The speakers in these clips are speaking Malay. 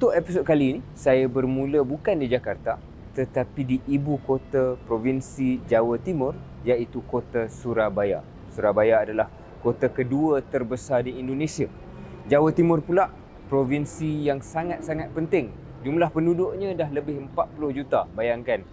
Untuk episod kali ini, saya bermula bukan di Jakarta tetapi di ibu kota Provinsi Jawa Timur, iaitu kota Surabaya. Surabaya adalah kota kedua terbesar di Indonesia. Jawa Timur pula provinsi yang sangat-sangat penting. Jumlah penduduknya dah lebih 40 juta. Bayangkan,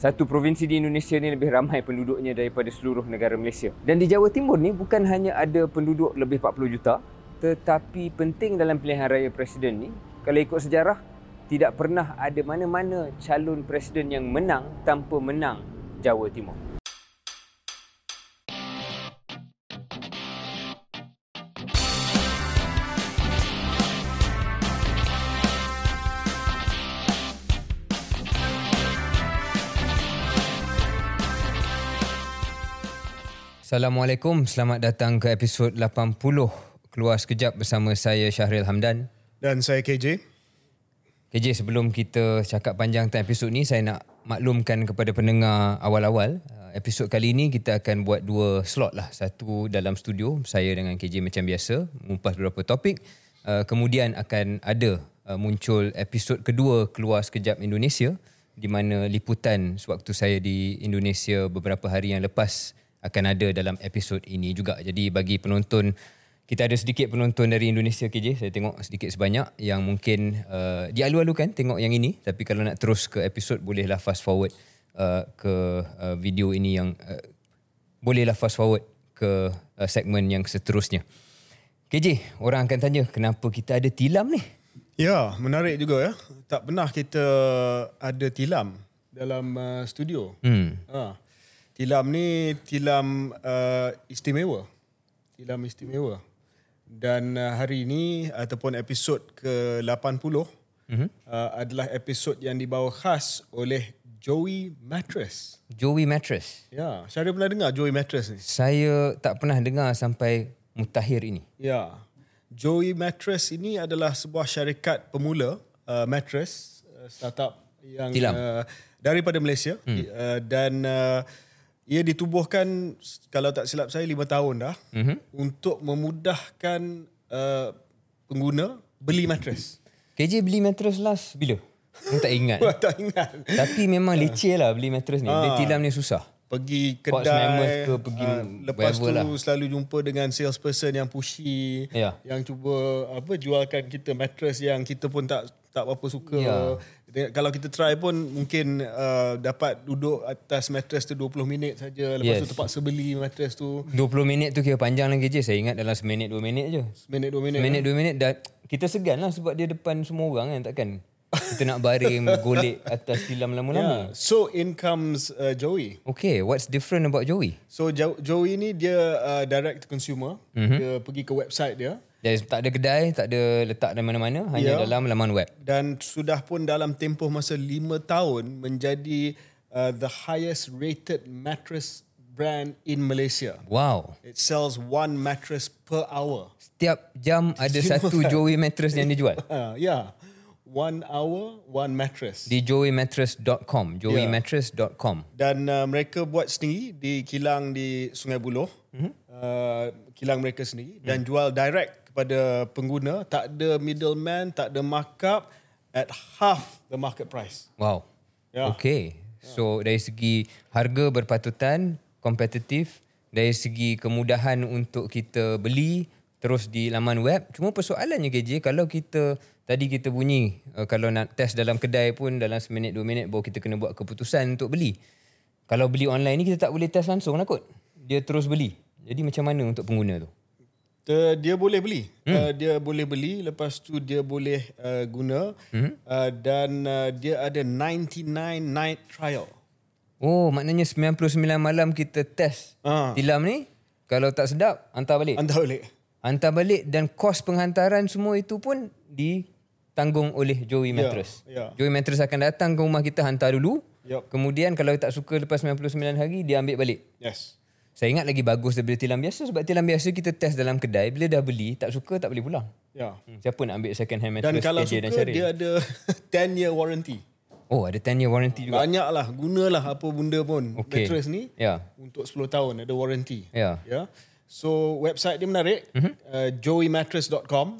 satu provinsi di Indonesia ni lebih ramai penduduknya daripada seluruh negara Malaysia. Dan di Jawa Timur ni bukan hanya ada penduduk lebih 40 juta, tetapi penting dalam pilihan raya presiden ni, kalau ikut sejarah, tidak pernah ada mana-mana calon presiden yang menang tanpa menang Jawa Timur. Assalamualaikum, selamat datang ke episod 80 Keluar Sekejap bersama saya Syahril Hamdan. Dan saya KJ. KJ, sebelum kita cakap panjang tentang episod ni, saya nak maklumkan kepada pendengar awal-awal, episod kali ni kita akan buat dua slot lah. Satu dalam studio, saya dengan KJ macam biasa, mumpas beberapa topik. Kemudian akan ada muncul episod kedua Keluar Sekejap Indonesia, di mana liputan sewaktu saya di Indonesia beberapa hari yang lepas akan ada dalam episod ini juga. Jadi bagi penonton, kita ada sedikit penonton dari Indonesia, KJ. Saya tengok sedikit sebanyak yang mungkin dialu-alukan tengok yang ini. Tapi kalau nak terus ke episod, bolehlah fast forward ke video ini yang... bolehlah fast forward ke segmen yang seterusnya. KJ, orang akan tanya kenapa kita ada tilam ni? Ya, menarik juga ya. Tak pernah kita ada tilam dalam studio. Tilam ni tilam istimewa. Tilam istimewa. Dan hari ini ataupun episod ke-80 adalah episod yang dibawa khas oleh Joey Mattress. Joey Mattress? Ya. Saya pernah dengar Joey Mattress ni? Saya tak pernah dengar sampai Mutakhir ini. Ya. Joey Mattress ini adalah sebuah syarikat pemula mattress, startup yang daripada Malaysia. Ia ditubuhkan, kalau tak silap saya, 5 tahun dah untuk memudahkan pengguna beli mattress. KJ beli mattress last bila? Saya tak ingat. Tapi memang leceh lah beli mattress ni. Beli tilam ni susah. Pergi kedai, ke pergi lepas tu lah. Selalu jumpa dengan salesperson yang pushy, yang cuba jualkan kita mattress yang kita pun tak apa suka. Kalau kita try pun mungkin dapat duduk atas mattress tu 20 minit saja. Lepas tu terpaksa beli mattress tu. 20 minit tu kira panjang lagi je. Saya ingat dalam 1 minit 2 minit je. 1 minit 2 minit. 1 minit 2 minit dah kita segan lah sebab dia depan semua orang kan, takkan kita nak baring golek atas tilam lama-lama. So in comes Joey. Okay, what's different about Joey? So Joey ni dia direct to consumer. Dia pergi ke website dia. Jadi tak ada kedai, tak ada letak di mana-mana, hanya dalam laman web. Dan sudah pun dalam tempoh masa 5 tahun menjadi the highest rated mattress brand in Malaysia. Wow. It sells one mattress per hour. Setiap jam ada satu Joey mattress yang dijual. Yeah. 1 hour, one mattress. Di joeymattress.com. joeymattress.com. Dan mereka buat sendiri di kilang di Sungai Buloh. Kilang mereka sendiri. Dan jual direct kepada pengguna. Tak ada middleman, tak ada markup. At half the market price. Wow. Okay. So dari segi harga berpatutan, kompetitif. Dari segi kemudahan untuk kita beli terus di laman web. Cuma persoalannya, KJ, kalau kita... Tadi kita bunyi kalau nak test dalam kedai pun dalam 1 minit 2 minit baru kita kena buat keputusan untuk beli. Kalau beli online ni kita tak boleh test langsung lah kot. Dia terus beli. Jadi macam mana untuk pengguna tu? Dia boleh beli. Dia boleh beli, lepas tu dia boleh guna dan dia ada 99 night trial. Oh, maknanya 99 malam kita test tilam ni. Kalau tak sedap, hantar balik dan kos penghantaran semua itu pun ditanggung oleh Joey Mattress. Joey Mattress akan datang ke rumah kita, hantar dulu. Kemudian kalau tak suka lepas 99 hari, dia ambil balik. Yes. Saya ingat lagi bagus daripada tilam biasa, sebab tilam biasa kita test dalam kedai, bila dah beli, tak suka tak boleh pulang. Siapa nak ambil second hand mattress? Dan kalau KJ suka, dan dia ada 10 year warranty. Oh, ada 10 year warranty juga. Banyaklah, gunalah apa benda pun. Mattress ni untuk 10 tahun ada warranty. So website dia menarik, joeymattress.com.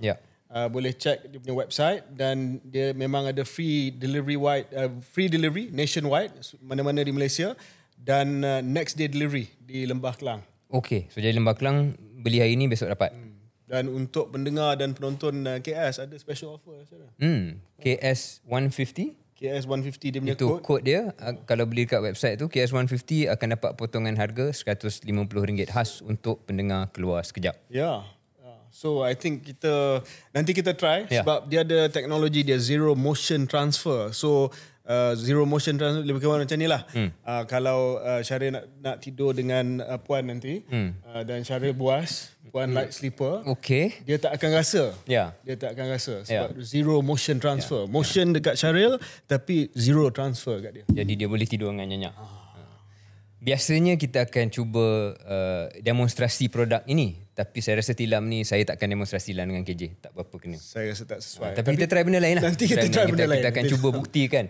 Boleh check dia punya website dan dia memang ada free delivery nationwide mana-mana di Malaysia dan next day delivery di Lembah Kelang. Okey, so jadi Lembah Kelang beli hari ini besok dapat. Dan untuk pendengar dan penonton KS ada special offer saya. KS150. KS150 dia punya itu kod dia. Kalau beli kat website tu KS150 akan dapat potongan harga RM150 khas untuk pendengar Keluar Sekejap. Ya. So I think nanti kita try sebab dia ada teknologi dia zero motion transfer. So zero motion transfer lebih kurang macam ni lah. Kalau Syahril nak tidur dengan Puan nanti dan Syahril buas, Puan light sleeper, okay, dia tak akan rasa. Dia tak akan rasa sebab zero motion transfer. Motion dekat Syahril tapi zero transfer kat dia. Jadi dia boleh tidur dengan nyenyak. Biasanya kita akan cuba demonstrasi produk ini. Tapi saya rasa tilam ni, saya takkan demonstrasi tilam dengan KJ. Tak berapa kena. Saya rasa tak sesuai. Tapi kita try benda lain lah. Nanti kita try benda lain. Kita akan cuba buktikan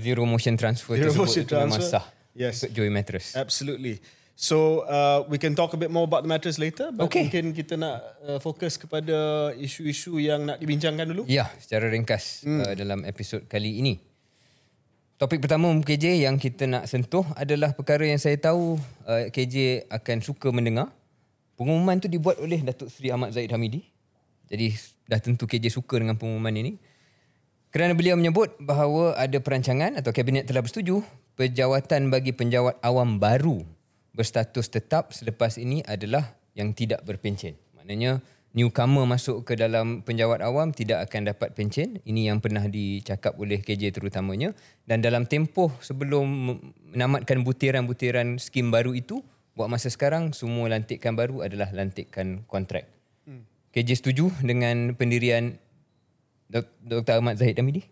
zero motion transfer tersebut itu memang sah. Yes. Untuk Joey Mattress. Absolutely. So, we can talk a bit more about the mattress later. But mungkin kita nak fokus kepada isu-isu yang nak dibincangkan dulu. Ya, secara ringkas dalam episod kali ini. Topik pertama KJ yang kita nak sentuh adalah perkara yang saya tahu KJ akan suka mendengar. Pengumuman tu dibuat oleh Datuk Seri Ahmad Zahid Hamidi. Jadi dah tentu KJ suka dengan pengumuman ini. Kerana beliau menyebut bahawa ada perancangan atau Kabinet telah bersetuju perjawatan bagi penjawat awam baru berstatus tetap selepas ini adalah yang tidak berpencen. Maknanya newcomer masuk ke dalam penjawat awam tidak akan dapat pencen. Ini yang pernah dicakap oleh KJ terutamanya. Dan dalam tempoh sebelum menamatkan butiran-butiran skim baru itu, buat masa sekarang semua lantikan baru adalah lantikan kontrak. KJ setuju dengan pendirian Dr. Ahmad Zahid Hamidi?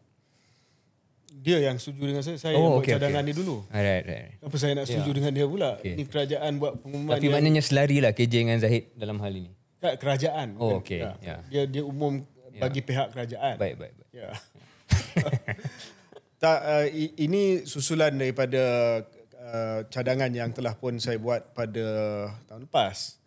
Dia yang setuju dengan saya. Saya buat cadangan dia dulu. Alright. Apa saya nak setuju dengan dia pula? Ini kerajaan buat pengumuman. Tapi maknanya selarilah KJ dengan Zahid dalam hal ini. Kerajaan. Oh, okey. Yeah. Dia umum bagi pihak kerajaan. Baik. Ya. Yeah. Ini susulan daripada cadangan yang telah pun saya buat pada tahun lepas.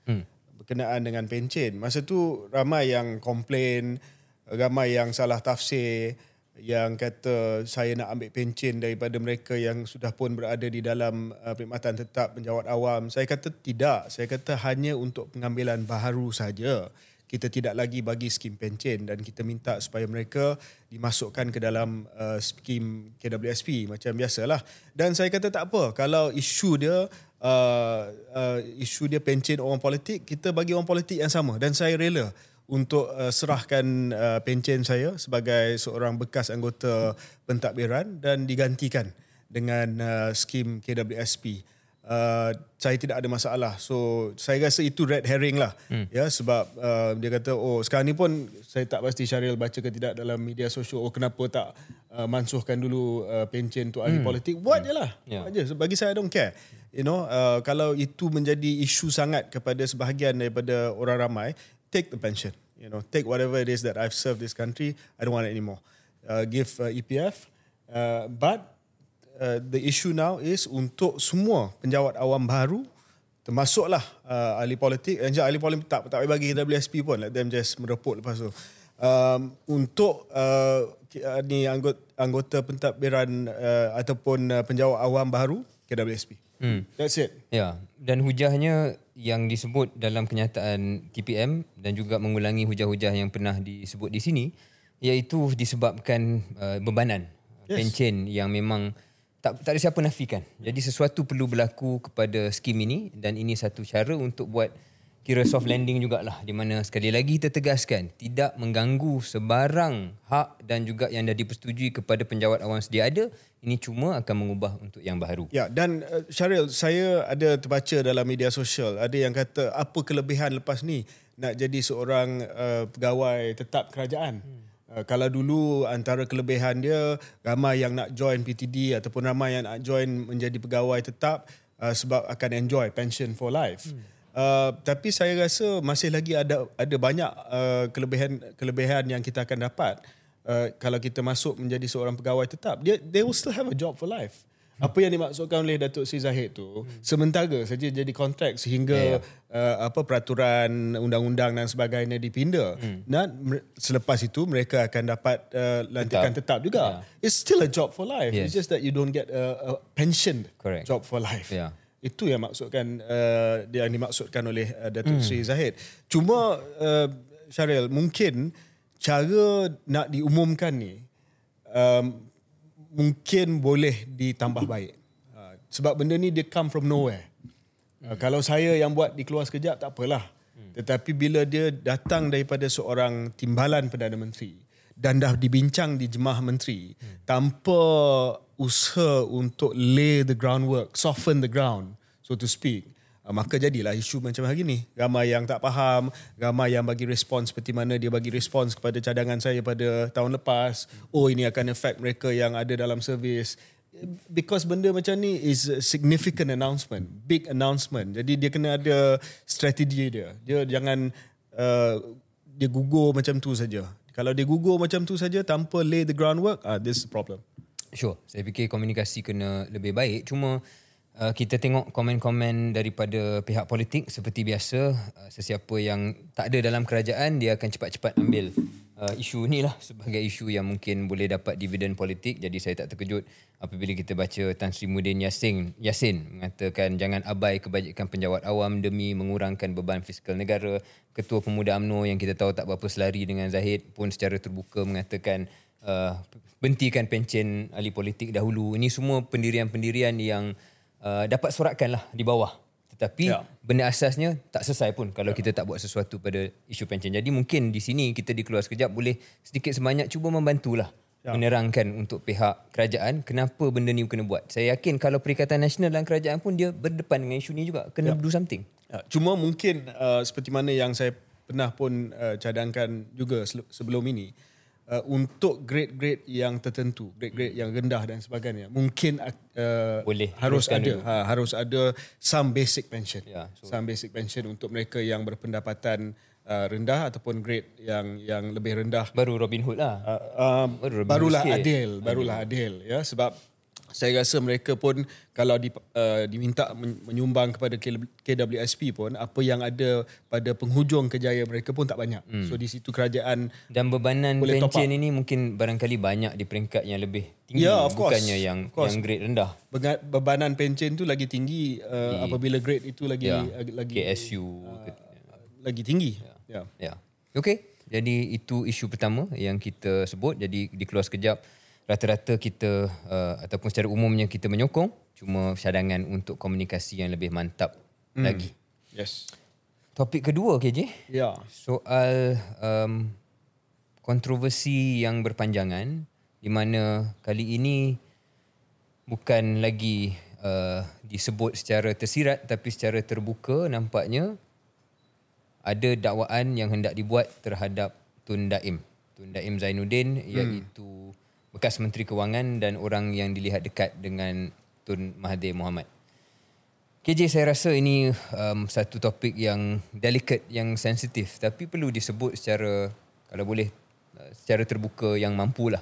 Berkenaan dengan pencen. Masa tu ramai yang komplain, ramai yang salah tafsir, yang kata saya nak ambil pencen daripada mereka yang sudah pun berada di dalam perkhidmatan tetap penjawat awam. Saya kata tidak. Saya kata hanya untuk pengambilan baharu saja. Kita tidak lagi bagi skim pencen dan kita minta supaya mereka dimasukkan ke dalam skim KWSP macam biasalah. Dan saya kata tak apa kalau isu dia pencen orang politik, kita bagi orang politik yang sama dan saya rela untuk serahkan pencen saya sebagai seorang bekas anggota pentadbiran dan digantikan dengan skim KWSP. Saya tidak ada masalah. So saya rasa itu red herring lah. Ya, sebab dia kata sekarang ni pun saya tak pasti Syahril baca ke tidak dalam media sosial kenapa tak mansuhkan dulu pencen untuk ahli politik. Buat je lah. Buat je. So, bagi saya I don't care. You know, kalau itu menjadi isu sangat kepada sebahagian daripada orang ramai, take the pension, you know, take whatever it is that I've served this country. I don't want it anymore. Give EPF. But the issue now is untuk semua penjawat awam baru, termasuklah ahli politik. Ahli politik tak payah bagi WSP pun. Let them just mereput lepas tu. Untuk ni anggota pentadbiran ataupun penjawat awam baru KWSP. That's it. Ya, dan hujahnya yang disebut dalam kenyataan TPM dan juga mengulangi hujah-hujah yang pernah disebut di sini, iaitu disebabkan bebanan pencen yang memang tak ada siapa nafikan. Jadi sesuatu perlu berlaku kepada skim ini dan ini satu cara untuk buat kira soft landing jugalah, di mana sekali lagi kita tegaskan tidak mengganggu sebarang hak dan juga yang dah dipersetujui kepada penjawat awam sedia ada. Ini cuma akan mengubah untuk yang baru. Ya, dan Syahril, saya ada terbaca dalam media sosial. Ada yang kata, apa kelebihan lepas ni nak jadi seorang pegawai tetap kerajaan? Kalau dulu antara kelebihan dia, ramai yang nak join PTD ataupun ramai yang nak join menjadi pegawai tetap sebab akan enjoy pension for life. Tapi saya rasa masih lagi ada banyak kelebihan yang kita akan dapat. Kalau kita masuk menjadi seorang pegawai tetap, they will still have a job for life. Apa yang dimaksudkan oleh Datuk Sri Zahid tu sementara saja jadi kontrak sehingga peraturan undang-undang dan sebagainya dipinda. Dan selepas itu mereka akan dapat lantikan tetap juga. It's still a job for life. Yes. It's just that you don't get a pension job for life. Yeah. Itu yang maksudkan yang dimaksudkan oleh Datuk Sri Zahid. Cuma Syahril, mungkin cara nak diumumkan ni mungkin boleh ditambah baik. Sebab benda ni dia come from nowhere. Kalau saya yang buat di Keluar Sekejap, tak apalah. Tetapi bila dia datang daripada seorang timbalan Perdana Menteri dan dah dibincang di Jemaah Menteri tanpa usaha untuk lay the groundwork, soften the ground, so to speak, maka jadilah isu macam hari ni. Ramai yang tak faham, ramai yang bagi respons seperti mana dia bagi respons kepada cadangan saya pada tahun lepas. Oh, ini akan affect mereka yang ada dalam servis. Because benda macam ni is a significant announcement, big announcement. Jadi dia kena ada strategi dia. Dia jangan dia gugur macam tu saja. Kalau dia gugur macam tu saja tanpa lay the groundwork, this is the problem. Sure, saya fikir komunikasi kena lebih baik. Cuma kita tengok komen-komen daripada pihak politik seperti biasa, sesiapa yang tak ada dalam kerajaan dia akan cepat-cepat ambil isu ni lah sebagai isu yang mungkin boleh dapat dividen politik. Jadi saya tak terkejut apabila kita baca Tan Sri Yassin mengatakan jangan abai kebajikan penjawat awam demi mengurangkan beban fiskal negara. Ketua Pemuda UMNO yang kita tahu tak berapa selari dengan Zahid pun secara terbuka mengatakan bentikan pencen ahli politik dahulu. Ini semua pendirian-pendirian yang dapat sorakanlah di bawah. Tetapi benda asasnya tak selesai pun kalau kita tak buat sesuatu pada isu pencen. Jadi mungkin di sini kita di Keluar Sekejap boleh sedikit sebanyak cuba membantulah menerangkan untuk pihak kerajaan kenapa benda ni kena buat. Saya yakin kalau Perikatan Nasional dan kerajaan pun dia berdepan dengan isu ni juga. Kena do something. Cuma mungkin seperti mana yang saya pernah pun cadangkan juga sebelum ini, untuk grade-grade yang tertentu, grade-grade yang rendah dan sebagainya, mungkin boleh harus ada some basic pension, some basic pension untuk mereka yang berpendapatan rendah ataupun grade yang lebih rendah. Baru Robin Hood lah, barulah adil, ya. Sebab saya rasa mereka pun kalau diminta menyumbang kepada KWSP pun, apa yang ada pada penghujung kerjaya mereka pun tak banyak. So di situ kerajaan dan bebanan pencen ini mungkin barangkali banyak di peringkat yang lebih tinggi, bukannya yang grade rendah. Bebanan pencen tu lagi tinggi apabila grade itu lagi KSU lagi tinggi. Okey, jadi itu isu pertama yang kita sebut. Jadi di Keluar Sekejap rata-rata kita ataupun secara umumnya kita menyokong, cuma cadangan untuk komunikasi yang lebih mantap lagi. Yes. Topik kedua, KJ. Ya. Soal kontroversi yang berpanjangan di mana kali ini bukan lagi disebut secara tersirat tapi secara terbuka nampaknya ada dakwaan yang hendak dibuat terhadap Tun Daim Zainuddin, iaitu bekas Menteri Kewangan dan orang yang dilihat dekat dengan Tun Mahathir Mohamad. KJ, saya rasa ini satu topik yang delicate, yang sensitif, tapi perlu disebut secara, kalau boleh, secara terbuka yang mampulah.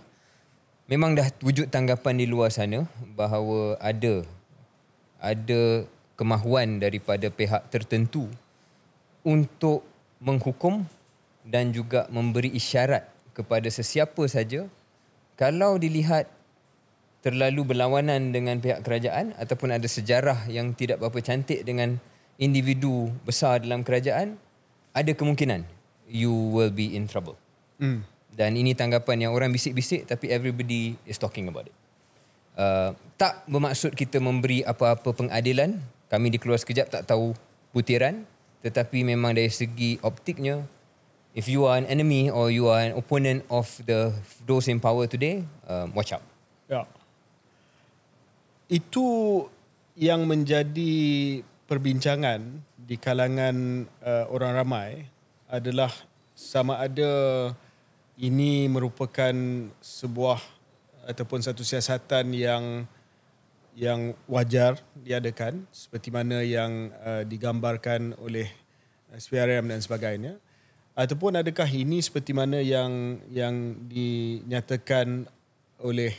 Memang dah wujud tanggapan di luar sana bahawa ada kemahuan daripada pihak tertentu untuk menghukum dan juga memberi isyarat kepada sesiapa saja kalau dilihat terlalu berlawanan dengan pihak kerajaan ataupun ada sejarah yang tidak berapa cantik dengan individu besar dalam kerajaan, ada kemungkinan you will be in trouble. Dan ini tanggapan yang orang bisik-bisik tapi everybody is talking about it. Tak bermaksud kita memberi apa-apa pengadilan. Kami di Keluar Sekejap tak tahu putiran, tetapi memang dari segi optiknya, if you are an enemy or you are an opponent of those in power today, watch out. Ya. Itu yang menjadi perbincangan di kalangan orang ramai adalah sama ada ini merupakan sebuah ataupun satu siasatan yang wajar diadakan seperti mana yang digambarkan oleh SPRM dan sebagainya. Ataupun adakah ini seperti mana yang dinyatakan oleh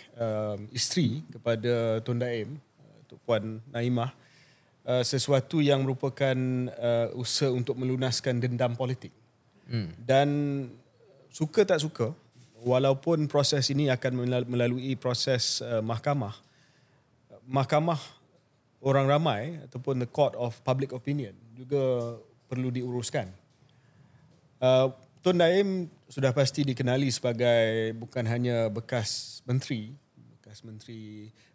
isteri kepada Tun Daim, Toh Puan Naimah, sesuatu yang merupakan usaha untuk melunaskan dendam politik. Dan suka tak suka, walaupun proses ini akan melalui proses mahkamah, mahkamah orang ramai ataupun the court of public opinion juga perlu diuruskan. Tun Daim sudah pasti dikenali sebagai bukan hanya bekas menteri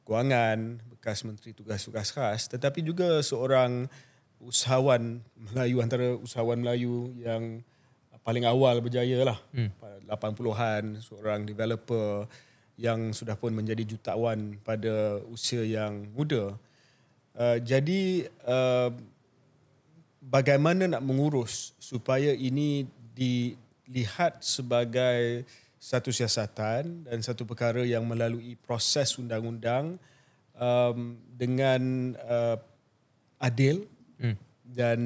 kewangan, bekas menteri tugas-tugas khas, tetapi juga seorang usahawan Melayu, antara usahawan Melayu yang paling awal berjaya lah. 80-an, seorang developer yang sudah pun menjadi jutawan pada usia yang muda. Jadi bagaimana nak mengurus supaya ini dilihat sebagai satu siasatan dan satu perkara yang melalui proses undang-undang dengan adil dan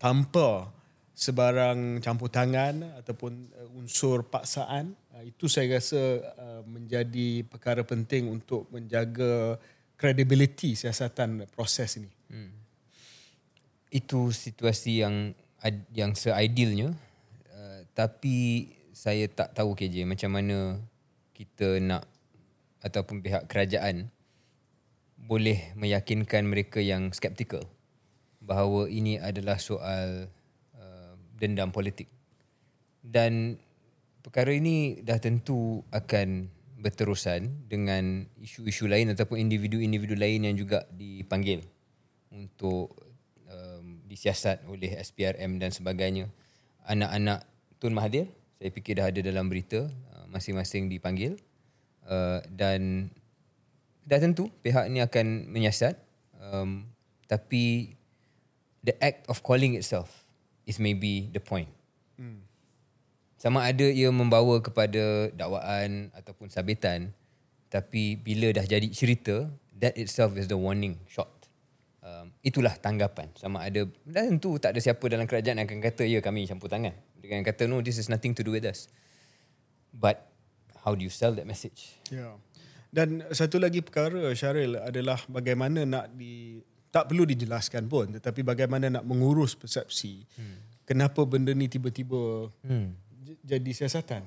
tanpa sebarang campur tangan ataupun unsur paksaan. Itu saya rasa menjadi perkara penting untuk menjaga credibility siasatan proses ini. Itu situasi yang se-idealnya. Tapi saya tak tahu KJ macam mana kita nak ataupun pihak kerajaan boleh meyakinkan mereka yang skeptikal bahawa ini adalah soal dendam politik. Dan perkara ini dah tentu akan berterusan dengan isu-isu lain ataupun individu-individu lain yang juga dipanggil untuk disiasat oleh SPRM dan sebagainya. Anak-anak Tun Mahathir, saya fikir dah ada dalam berita, masing-masing dipanggil, dan dah tentu pihak ini akan menyiasat. Tapi the act of calling itself is maybe the point. Sama ada ia membawa kepada dakwaan ataupun sabitan, tapi bila dah jadi cerita, that itself is the warning shot. Itulah tanggapan. Sama ada, dan tentu tak ada siapa dalam kerajaan yang akan kata, ya kami campur tangan. Dia akan kata, no, this is nothing to do with us. But how do you sell that message? Yeah. Dan satu lagi perkara, Syahril, adalah bagaimana nak tak perlu dijelaskan pun, tetapi bagaimana nak mengurus persepsi. Kenapa benda ni tiba-tiba jadi siasatan.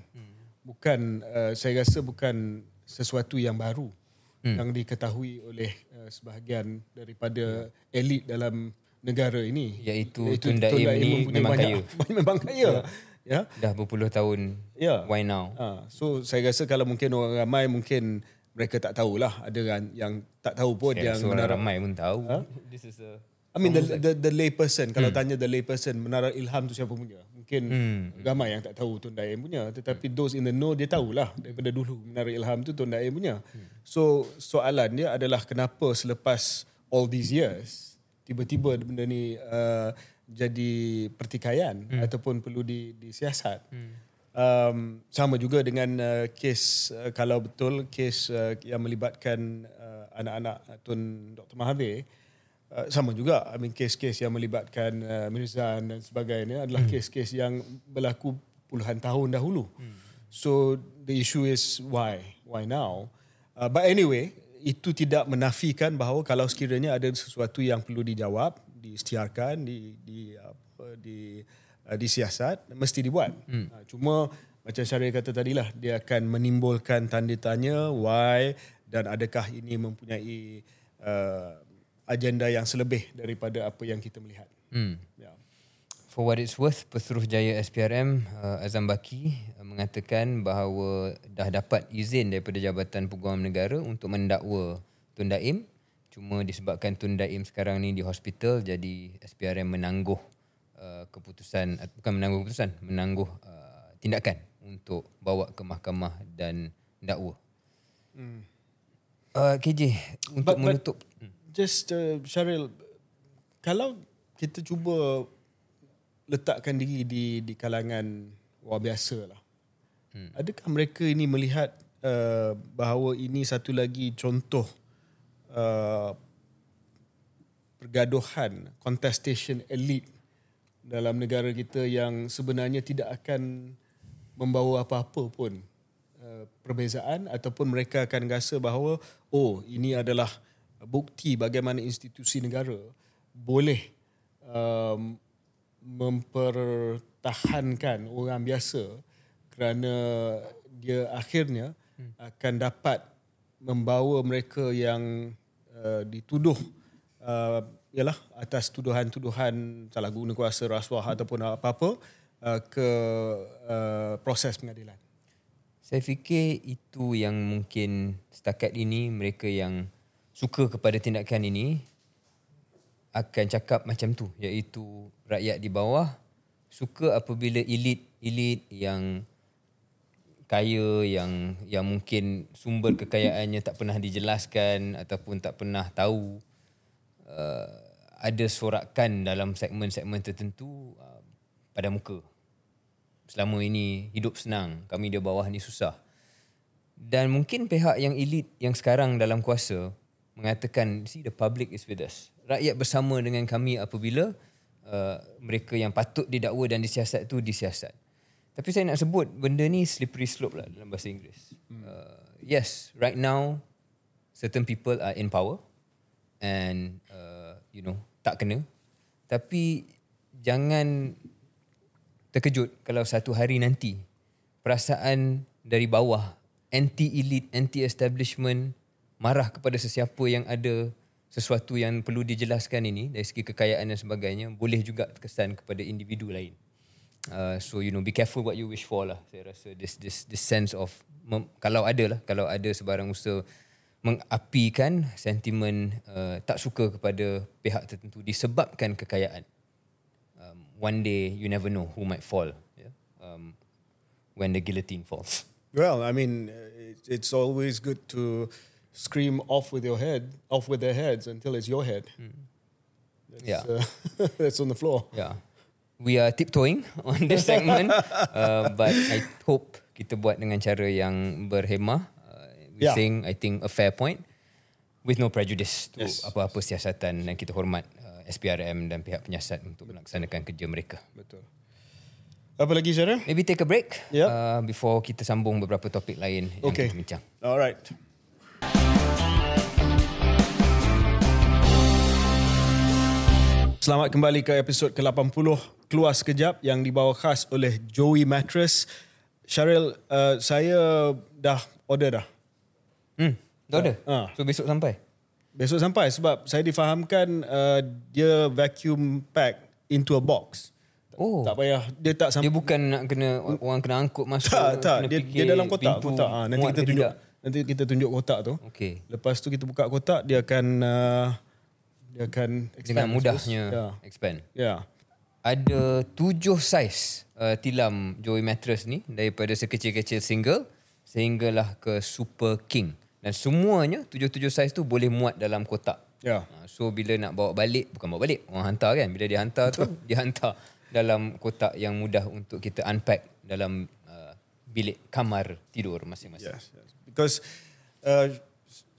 Bukan, saya rasa bukan sesuatu yang baru yang diketahui oleh sebahagian daripada elit dalam negara ini, iaitu Tun Daim ini memang kaya. Memang kaya. Ya. Dah berpuluh tahun. Ya. Why now? So saya rasa kalau mungkin orang ramai mungkin mereka tak tahulah, ada yang tak tahu pun yang orang ramai pun tahu. This is a the lay person, kalau tanya the lay person, Menara Ilham tu siapa punya? Mungkin ramai yang tak tahu Tun Daim punya. Tetapi those in the know, dia tahulah daripada dulu Menara Ilham tu Tun Daim punya. So soalan dia adalah kenapa selepas all these years, tiba-tiba benda ni jadi pertikaian ataupun perlu disiasat. Sama juga dengan kes, kalau betul kes yang melibatkan anak-anak Tun Dr. Mahathir, sama juga. I mean, kes-kes yang melibatkan Mirzan dan sebagainya adalah kes-kes yang berlaku puluhan tahun dahulu. So the issue is why now? But anyway, itu tidak menafikan bahawa kalau sekiranya ada sesuatu yang perlu dijawab, diisytiharkan, disiasat, mesti dibuat. Cuma macam Syahril kata tadilah, dia akan menimbulkan tanda tanya why, dan adakah ini mempunyai agenda yang selebih daripada apa yang kita melihat. Yeah. For what it's worth, Pesuruhjaya SPRM Azam Baki mengatakan bahawa dah dapat izin daripada Jabatan Peguam Negara untuk mendakwa Tun Daim. Cuma disebabkan Tun Daim sekarang ni di hospital, jadi SPRM menangguh keputusan, bukan menangguh keputusan, menangguh tindakan untuk bawa ke mahkamah dan dakwa. KJ, untuk menutup, just Syahril, kalau kita cuba letakkan diri di kalangan orang biasa lah, adakah mereka ini melihat bahawa ini satu lagi contoh pergaduhan, contestation elite dalam negara kita yang sebenarnya tidak akan membawa apa-apa pun perbezaan ataupun mereka akan rasa bahawa oh, ini adalah bukti bagaimana institusi negara boleh mempertahankan orang biasa kerana dia akhirnya akan dapat membawa mereka yang dituduh ialah atas tuduhan-tuduhan salah guna kuasa, rasuah ataupun apa-apa ke proses pengadilan. Saya fikir itu yang mungkin setakat ini mereka yang suka kepada tindakan ini akan cakap macam tu, iaitu rakyat di bawah suka apabila elit-elit yang kaya, yang mungkin sumber kekayaannya tak pernah dijelaskan ataupun tak pernah tahu, ada sorakan dalam segmen-segmen tertentu pada muka. Selama ini hidup senang, kami di bawah ni susah. Dan mungkin pihak yang elit yang sekarang dalam kuasa mengatakan, see, the public is with us. Rakyat bersama dengan kami apabila mereka yang patut didakwa dan disiasat tu disiasat. Tapi saya nak sebut benda ni slippery slope lah dalam bahasa Inggeris. Yes, right now certain people are in power and you know, tak kena. Tapi jangan terkejut kalau satu hari nanti perasaan dari bawah, anti-elite, anti-establishment, marah kepada sesiapa yang ada sesuatu yang perlu dijelaskan ini dari segi kekayaan dan sebagainya, boleh juga terkesan kepada individu lain. So you know, be careful what you wish for lah. Saya rasa this sense of kalau ada sebarang usaha mengapikan sentimen tak suka kepada pihak tertentu disebabkan kekayaan. One day you never know who might fall, yeah? When the guillotine falls. Well, I mean, it's always good to scream off with their heads until it's your head. That's on the floor. Yeah, we are tiptoeing on this segment, but I hope kita buat dengan cara yang berhemah. We're saying, I think, a fair point with no prejudice to apa-apa siasatan, dan kita hormat SPRM dan pihak penyiasat untuk melaksanakan kerja mereka. Betul. Apa lagi, Syara? Maybe take a break before kita sambung beberapa topik lain yang kita bincang. Alright. Selamat kembali ke episod ke-80 Keluar Sekejap yang dibawa khas oleh Joey Mattress. Syahril, saya dah order dah. Dah order? So besok sampai? Besok sampai sebab saya difahamkan dia vacuum pack into a box. Oh. Tak payah, dia tak sampai. Dia bukan nak kena orang kena angkut masuk. Tak. Dia dalam kotak. Nanti kita tunjuk. Nanti kita tunjuk kotak tu. Okay. Lepas tu kita buka kotak, dia akan expand dengan mudahnya. Expand. Yeah. Ada 7 saiz tilam Joey Mattress ni, daripada sekecil-kecil single sehinggalah ke super king. Dan semuanya 7 saiz tu boleh muat dalam kotak. Yeah. So bila nak bukan bawa balik, orang hantar kan. Bila dihantar tu, dihantar dalam kotak yang mudah untuk kita unpack dalam bilik kamar tidur masing-masing. Yes. Because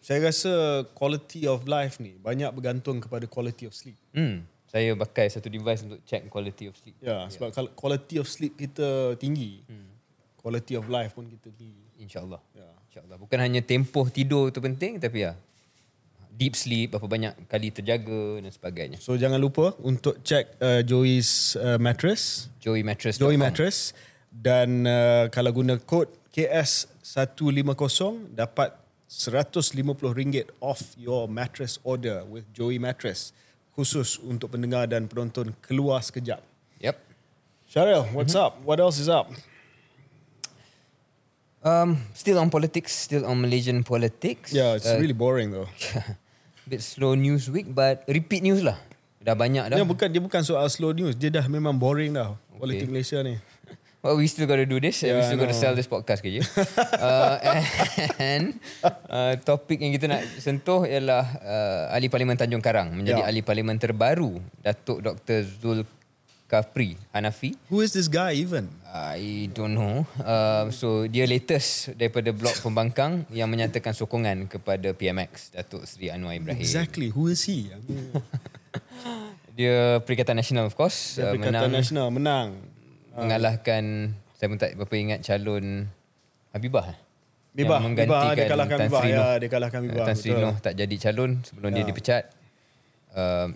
saya rasa quality of life ni banyak bergantung kepada quality of sleep. Saya pakai satu device untuk check quality of sleep. Ya, sebab kalau quality of sleep kita tinggi, quality of life pun kita tinggi. InsyaAllah. Yeah. InsyaAllah. Bukan hanya tempoh tidur tu penting, tapi deep sleep, berapa banyak kali terjaga dan sebagainya. So jangan lupa untuk check Joey's mattress. Joey Mattress. Dan kalau guna kod KS150 dapat RM150 off your mattress order with Joey Mattress. Khusus untuk pendengar dan penonton Keluar Sekejap. Yep. Syahril, what's up? What else is up? Still on Malaysian politics. Yeah, it's really boring though. Bit slow news week, but repeat news lah. Dah banyak dah. Dia bukan soal slow news, dia dah memang boring dah. Politik Malaysia ni. Well, we still got to do this. Yeah, we still got to sell this podcast ke je. And topik yang kita nak sentuh ialah Ahli Parlimen Tanjung Karang menjadi Ahli Parlimen terbaru, Datuk Dr. Zul Kapri Hanafi. Who is this guy even? I don't know. So dia latest daripada blok Pembangkang yang menyatakan sokongan kepada PMX Datuk Seri Anwar Ibrahim. Exactly. Who is he? Dia Perikatan Nasional, of course. Menang. Mengalahkan, saya pun tak berapa ingat, calon Habibah. Bibah, yang menggantikan Bibah, dia kalahkan Bibah. Tan Sri Noh tak jadi calon sebelum dia dipecat.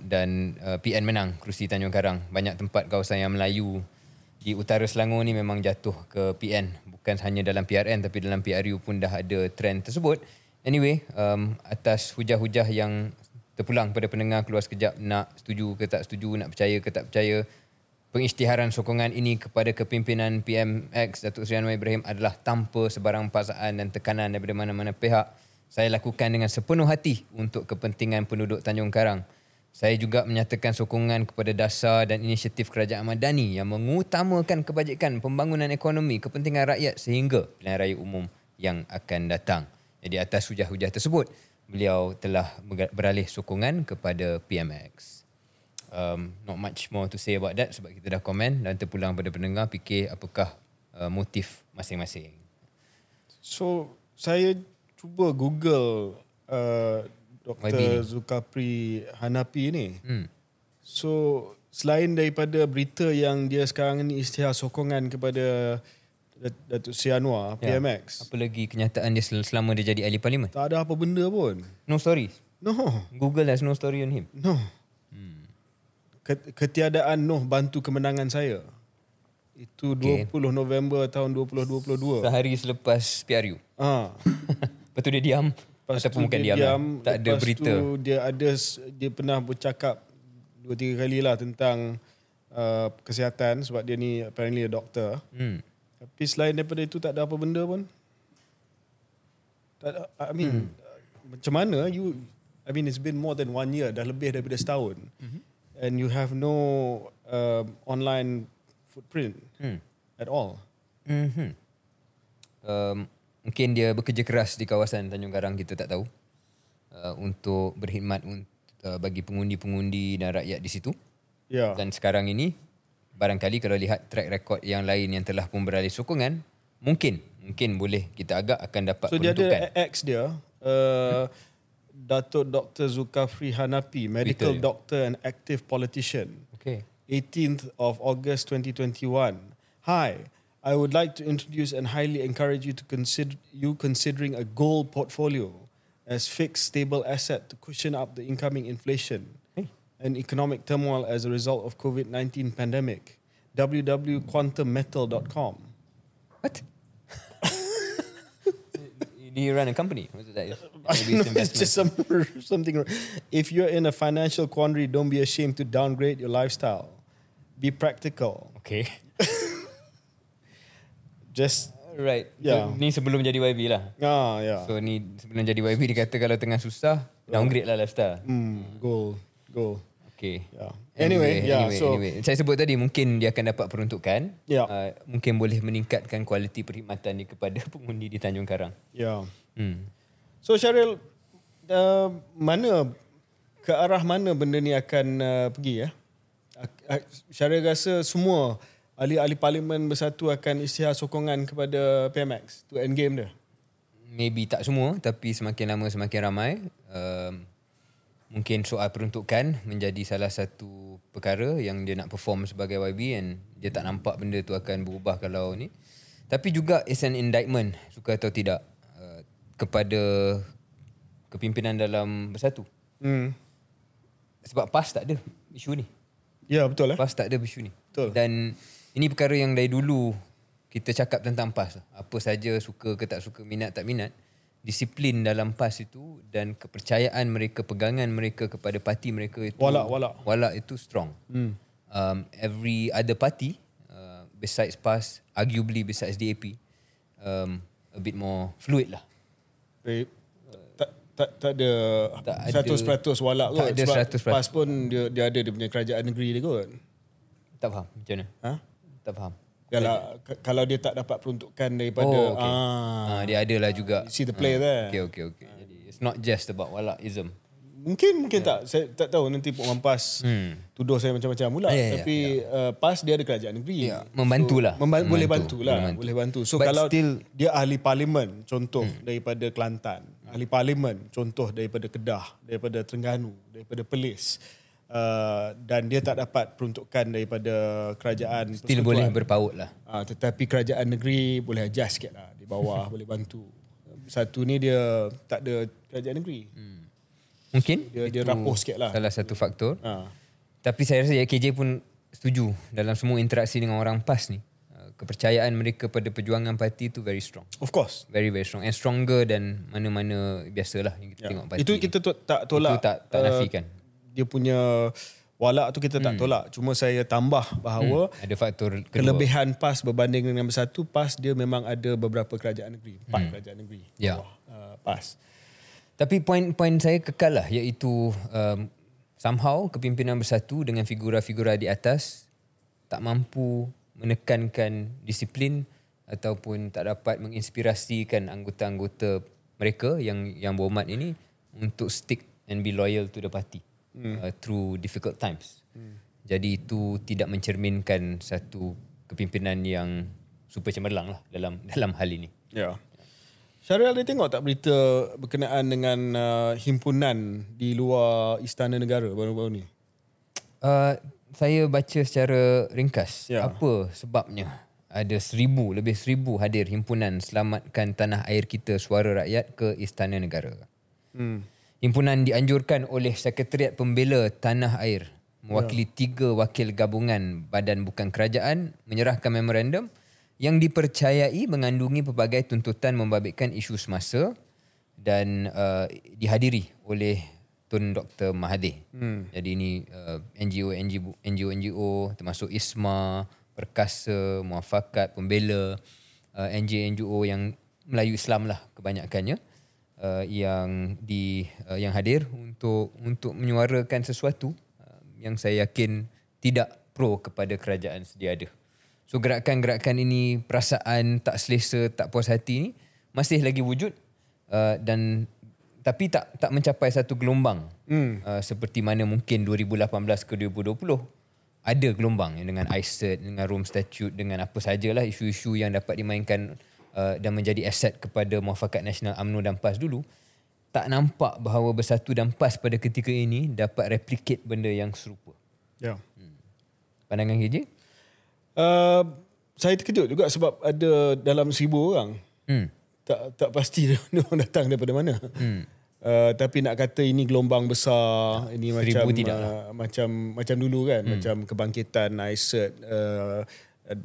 Dan PN menang kerusi Tanjung Karang. Banyak tempat kawasan yang Melayu di utara Selangor ni memang jatuh ke PN. Bukan hanya dalam PRN tapi dalam PRU pun dah ada trend tersebut. Anyway, atas hujah-hujah yang terpulang pada pendengar Keluar Sekejap, nak setuju ke tak setuju, nak percaya ke tak percaya, pengisytiharan sokongan ini kepada kepimpinan PMX Datuk Seri Anwar Ibrahim adalah tanpa sebarang paksaan dan tekanan daripada mana-mana pihak. Saya lakukan dengan sepenuh hati untuk kepentingan penduduk Tanjung Karang. Saya juga menyatakan sokongan kepada dasar dan inisiatif Kerajaan Madani yang mengutamakan kebajikan, pembangunan ekonomi, kepentingan rakyat sehingga pilihan raya umum yang akan datang. Jadi atas hujah-hujah tersebut, beliau telah beralih sokongan kepada PMX. Not much more to say about that sebab kita dah komen dan terpulang pada pendengar fikir apakah motif masing-masing. So, saya cuba Google Dr. Zul Kapri Hanafi ni. So selain daripada berita yang dia sekarang ni istihar sokongan kepada Datuk Seri Anwar PMX, apa lagi kenyataan dia selama dia jadi ahli parlimen? Tak ada apa benda pun. No stories. No. Google has no story on him. No. Ketiadaan Noh bantu kemenangan saya. Itu 20 November tahun 2022. Sehari selepas PRU. Lepas tu dia diam. Ataupun bukan diam. Tak ada berita. Dia pernah bercakap 2-3 kali lah tentang kesihatan sebab dia ni apparently a doctor. Tapi selain daripada itu tak ada apa benda pun. Tak ada, I mean macam mana it's been more than 1 year, dah lebih daripada setahun. And you have no online footprint at all. Mungkin dia bekerja keras di kawasan Tanjung Karang, kita tak tahu, untuk berkhidmat bagi pengundi-pengundi dan rakyat di situ. Dan sekarang ini, barangkali kalau lihat track record yang lain yang telah pun beralih sokongan, mungkin boleh kita agak akan dapat peruntukan. So dia ada ex dia, Datuk Dr. Zul Kapri Hanafi, medical doctor and active politician. 18th of August 2021. Hi. I would like to introduce and highly encourage you to considering a gold portfolio as fixed stable asset to cushion up the incoming inflation and economic turmoil as a result of COVID-19 pandemic. www.quantummetal.com. What? Do you run a company? What is that? It's just something. If you're in a financial quandary, don't be ashamed to downgrade your lifestyle. Be practical. Okay. Just right. Ni sebelum jadi YB lah. So ni sebelum jadi YB, dia kata kalau tengah susah, downgrade lah lifestyle. Go. Okay. Anyway, saya sebut tadi mungkin dia akan dapat peruntukan. Mungkin boleh meningkatkan kualiti perkhidmatan ni kepada pengundi di Tanjung Karang. So Syahril, ke arah mana benda ni akan pergi ya? Syahril rasa semua ahli-ahli parlimen bersatu akan istihar sokongan kepada PMX tu endgame dia? Maybe tak semua, tapi semakin lama semakin ramai. Mungkin soal peruntukan menjadi salah satu perkara yang dia nak perform sebagai YB, dan dia tak nampak benda tu akan berubah kalau ni. Tapi juga it's an indictment, suka atau tidak, kepada kepimpinan dalam bersatu. Sebab PAS tak ada isu ni. Betul lah. PAS tak ada isu ni. Betul. Dan ini perkara yang dari dulu kita cakap tentang PAS. Apa saja, suka ke tak suka, minat tak minat, disiplin dalam PAS itu dan kepercayaan mereka, pegangan mereka kepada parti mereka itu, walak itu strong. Every other party besides PAS, arguably besides DAP, a bit more fluid lah. Tak ada 100% walak kot. Tak ada 100%. PAS pun dia ada dia punya kerajaan negeri dia kot. Tak faham macam mana? Tak faham. Kalau dia tak dapat peruntukan daripada... dia adalah juga. See the play there. Okay. Jadi, it's not just about walakism. Mungkin tak. Saya tak tahu, nanti Puan PAS tuduh saya macam-macam pula. Tapi PAS dia ada kerajaan negeri. Membantulah. So, boleh bantu. So but kalau still, dia ahli parlimen, contoh daripada Kelantan. Ahli parlimen, contoh daripada Kedah, daripada Terengganu, daripada Perlis. Dan dia tak dapat peruntukan daripada kerajaan, still boleh berpaut lah. Tetapi kerajaan negeri boleh adjust sikit lah. Di bawah boleh bantu. satu ni dia tak ada kerajaan negeri. Mungkin dia rapuh sikit lah. Salah satu faktor. Tapi saya rasa KJ pun setuju dalam semua interaksi dengan orang PAS ni. Kepercayaan mereka pada perjuangan parti tu very strong. Of course. Very, very strong. And stronger than mana-mana biasalah yang kita tengok parti. Itu kita tak tolak. Itu tak nafikan. Dia punya walak tu kita tak tolak. Cuma saya tambah bahawa ada faktor kedua. Kelebihan PAS berbanding dengan Bersatu, PAS dia memang ada beberapa kerajaan negeri. Empat kerajaan negeri. Ya. PAS. Tapi poin saya kekal lah, iaitu somehow kepimpinan Bersatu dengan figura-figura di atas tak mampu menekankan disiplin ataupun tak dapat menginspirasikan anggota-anggota mereka yang berhormat ini untuk stick and be loyal to the party through difficult times. Jadi itu tidak mencerminkan satu kepimpinan yang super cemerlang lah dalam hal ini. Ya. Syahril, ada tengok tak berita berkenaan dengan himpunan di luar Istana Negara baru-baru ni? Saya baca secara ringkas. Apa sebabnya ada 1,000 hadir himpunan Selamatkan Tanah Air Kita Suara Rakyat ke Istana Negara. Himpunan dianjurkan oleh Sekretariat Pembela Tanah Air, mewakili 3 wakil gabungan badan bukan kerajaan, menyerahkan memorandum yang dipercayai mengandungi pelbagai tuntutan membabitkan isu semasa dan dihadiri oleh Tun Dr. Mahathir. Jadi ini NGO termasuk ISMA, Perkasa, Muafakat, Pembela, NGO yang Melayu Islam lah kebanyakannya, yang hadir untuk menyuarakan sesuatu yang saya yakin tidak pro kepada kerajaan sedia ada. So gerakan-gerakan ini, perasaan tak selesa, tak puas hati ini masih lagi wujud dan tapi tak mencapai satu gelombang seperti mana mungkin 2018 ke 2020 ada gelombang dengan ISET, dengan Rome Statute, dengan apa sajalah isu-isu yang dapat dimainkan dan menjadi aset kepada Muafakat Nasional UMNO dan PAS dulu. Tak nampak bahawa Bersatu dan PAS pada ketika ini dapat replicate benda yang serupa. Ya. Pandangan KJ? Saya terkejut juga sebab ada dalam 1,000 orang. Tak pasti orang datang daripada mana. Tapi nak kata ini gelombang besar, ini macam dulu kan, macam kebangkitan ISET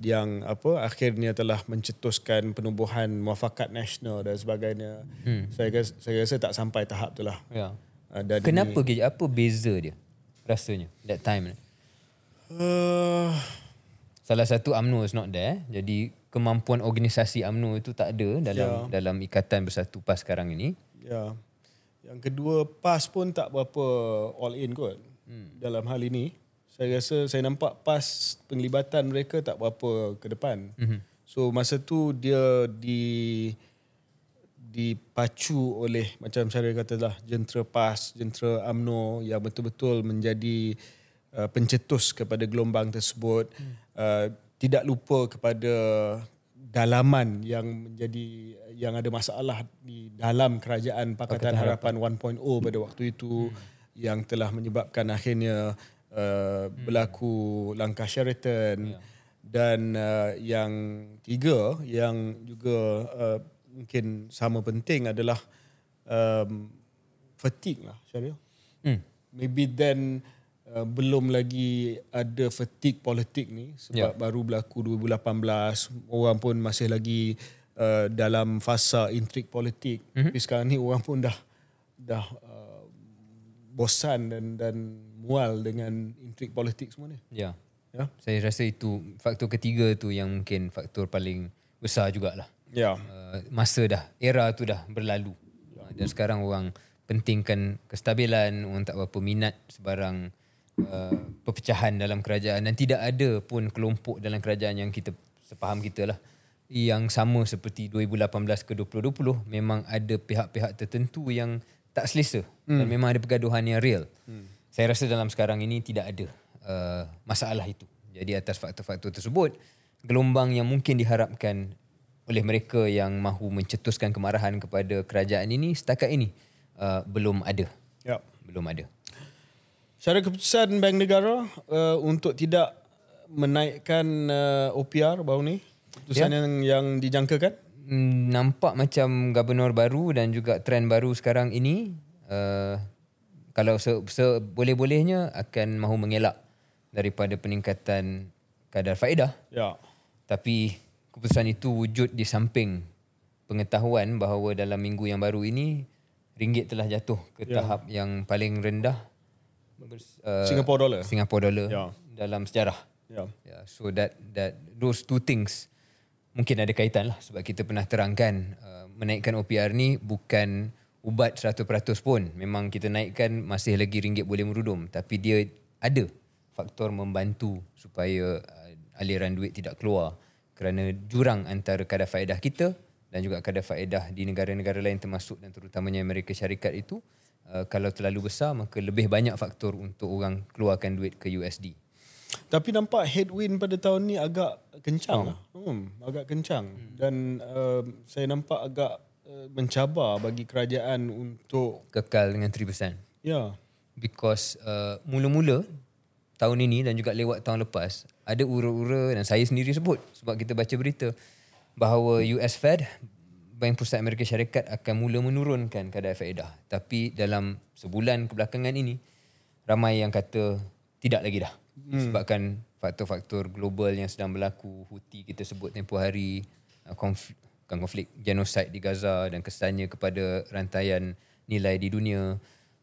yang apa akhirnya telah mencetuskan penubuhan Muafakat Nasional dan sebagainya. Saya rasa tak sampai tahap itulah. Ya. Kenapa ini, apa beza dia rasanya that time? Salah satu UMNO is not there. Jadi kemampuan organisasi UMNO itu tak ada dalam Ikatan Bersatu PAS sekarang ini. Ya. Yang kedua, PAS pun tak berapa all in kot dalam hal ini. Saya rasa saya nampak PAS penglibatan mereka tak berapa ke depan. So masa tu dia dipacu oleh macam saya katalah jentera PAS, jentera UMNO yang betul-betul menjadi pencetus kepada gelombang tersebut. Tidak lupa kepada dalaman yang ada masalah di dalam kerajaan Pakatan Harapan 1.0 pada waktu itu yang telah menyebabkan akhirnya berlaku langkah Sheraton. Dan yang tiga yang juga mungkin sama penting adalah fatigue lah, Syahril. Maybe then belum lagi ada fatigue politik ni sebab baru berlaku 2018, orang pun masih lagi dalam fasa intrik politik. Tapi sekarang ni orang pun dah bosan dan mual dengan intrik politik semua ni. Ya. Saya rasa itu faktor ketiga tu yang mungkin faktor paling besar jugalah. Masa era tu dah berlalu. Dan sekarang orang pentingkan kestabilan, orang tak berapa minat sebarang perpecahan dalam kerajaan, dan tidak ada pun kelompok dalam kerajaan yang kita sepaham kita lah yang sama seperti 2018 ke 2020. Memang ada pihak-pihak tertentu yang tak selesa dan memang ada pergaduhan yang real. Saya rasa dalam sekarang ini tidak ada masalah itu. Jadi atas faktor-faktor tersebut, gelombang yang mungkin diharapkan oleh mereka yang mahu mencetuskan kemarahan kepada kerajaan ini setakat ini belum ada. Belum ada. Cara keputusan Bank Negara untuk tidak menaikkan OPR baru ni, keputusan yang dijangkakan? nampak macam gubernur baru dan juga trend baru sekarang ini kalau boleh-bolehnya akan mahu mengelak daripada peningkatan kadar faedah. Ya. Tapi keputusan itu wujud di samping pengetahuan bahawa dalam minggu yang baru ini ringgit telah jatuh ke tahap yang paling rendah Singapore dollar dalam sejarah. So that those two things mungkin ada kaitan lah, sebab kita pernah terangkan menaikkan OPR ni bukan ubat 100% pun. Memang kita naikkan masih lagi ringgit boleh merudum, tapi dia ada faktor membantu supaya aliran duit tidak keluar kerana jurang antara kadar faedah kita dan juga kadar faedah di negara-negara lain termasuk dan terutamanya Amerika Syarikat itu kalau terlalu besar, maka lebih banyak faktor untuk orang keluarkan duit ke USD. Tapi nampak headwind pada tahun ni agak kencang. Dan saya nampak agak mencabar bagi kerajaan untuk kekal dengan 3%. Ya. Because mula-mula tahun ini dan juga lewat tahun lepas ada ura-ura, dan saya sendiri sebut sebab kita baca berita bahawa US Fed, Bank Pusat Amerika Syarikat, akan mula menurunkan kadar faedah. Tapi dalam sebulan kebelakangan ini ramai yang kata tidak lagi dah. Sebabkan faktor-faktor global yang sedang berlaku, Houthi kita sebut tempoh hari, konflik genocide di Gaza dan kesannya kepada rantaian nilai di dunia,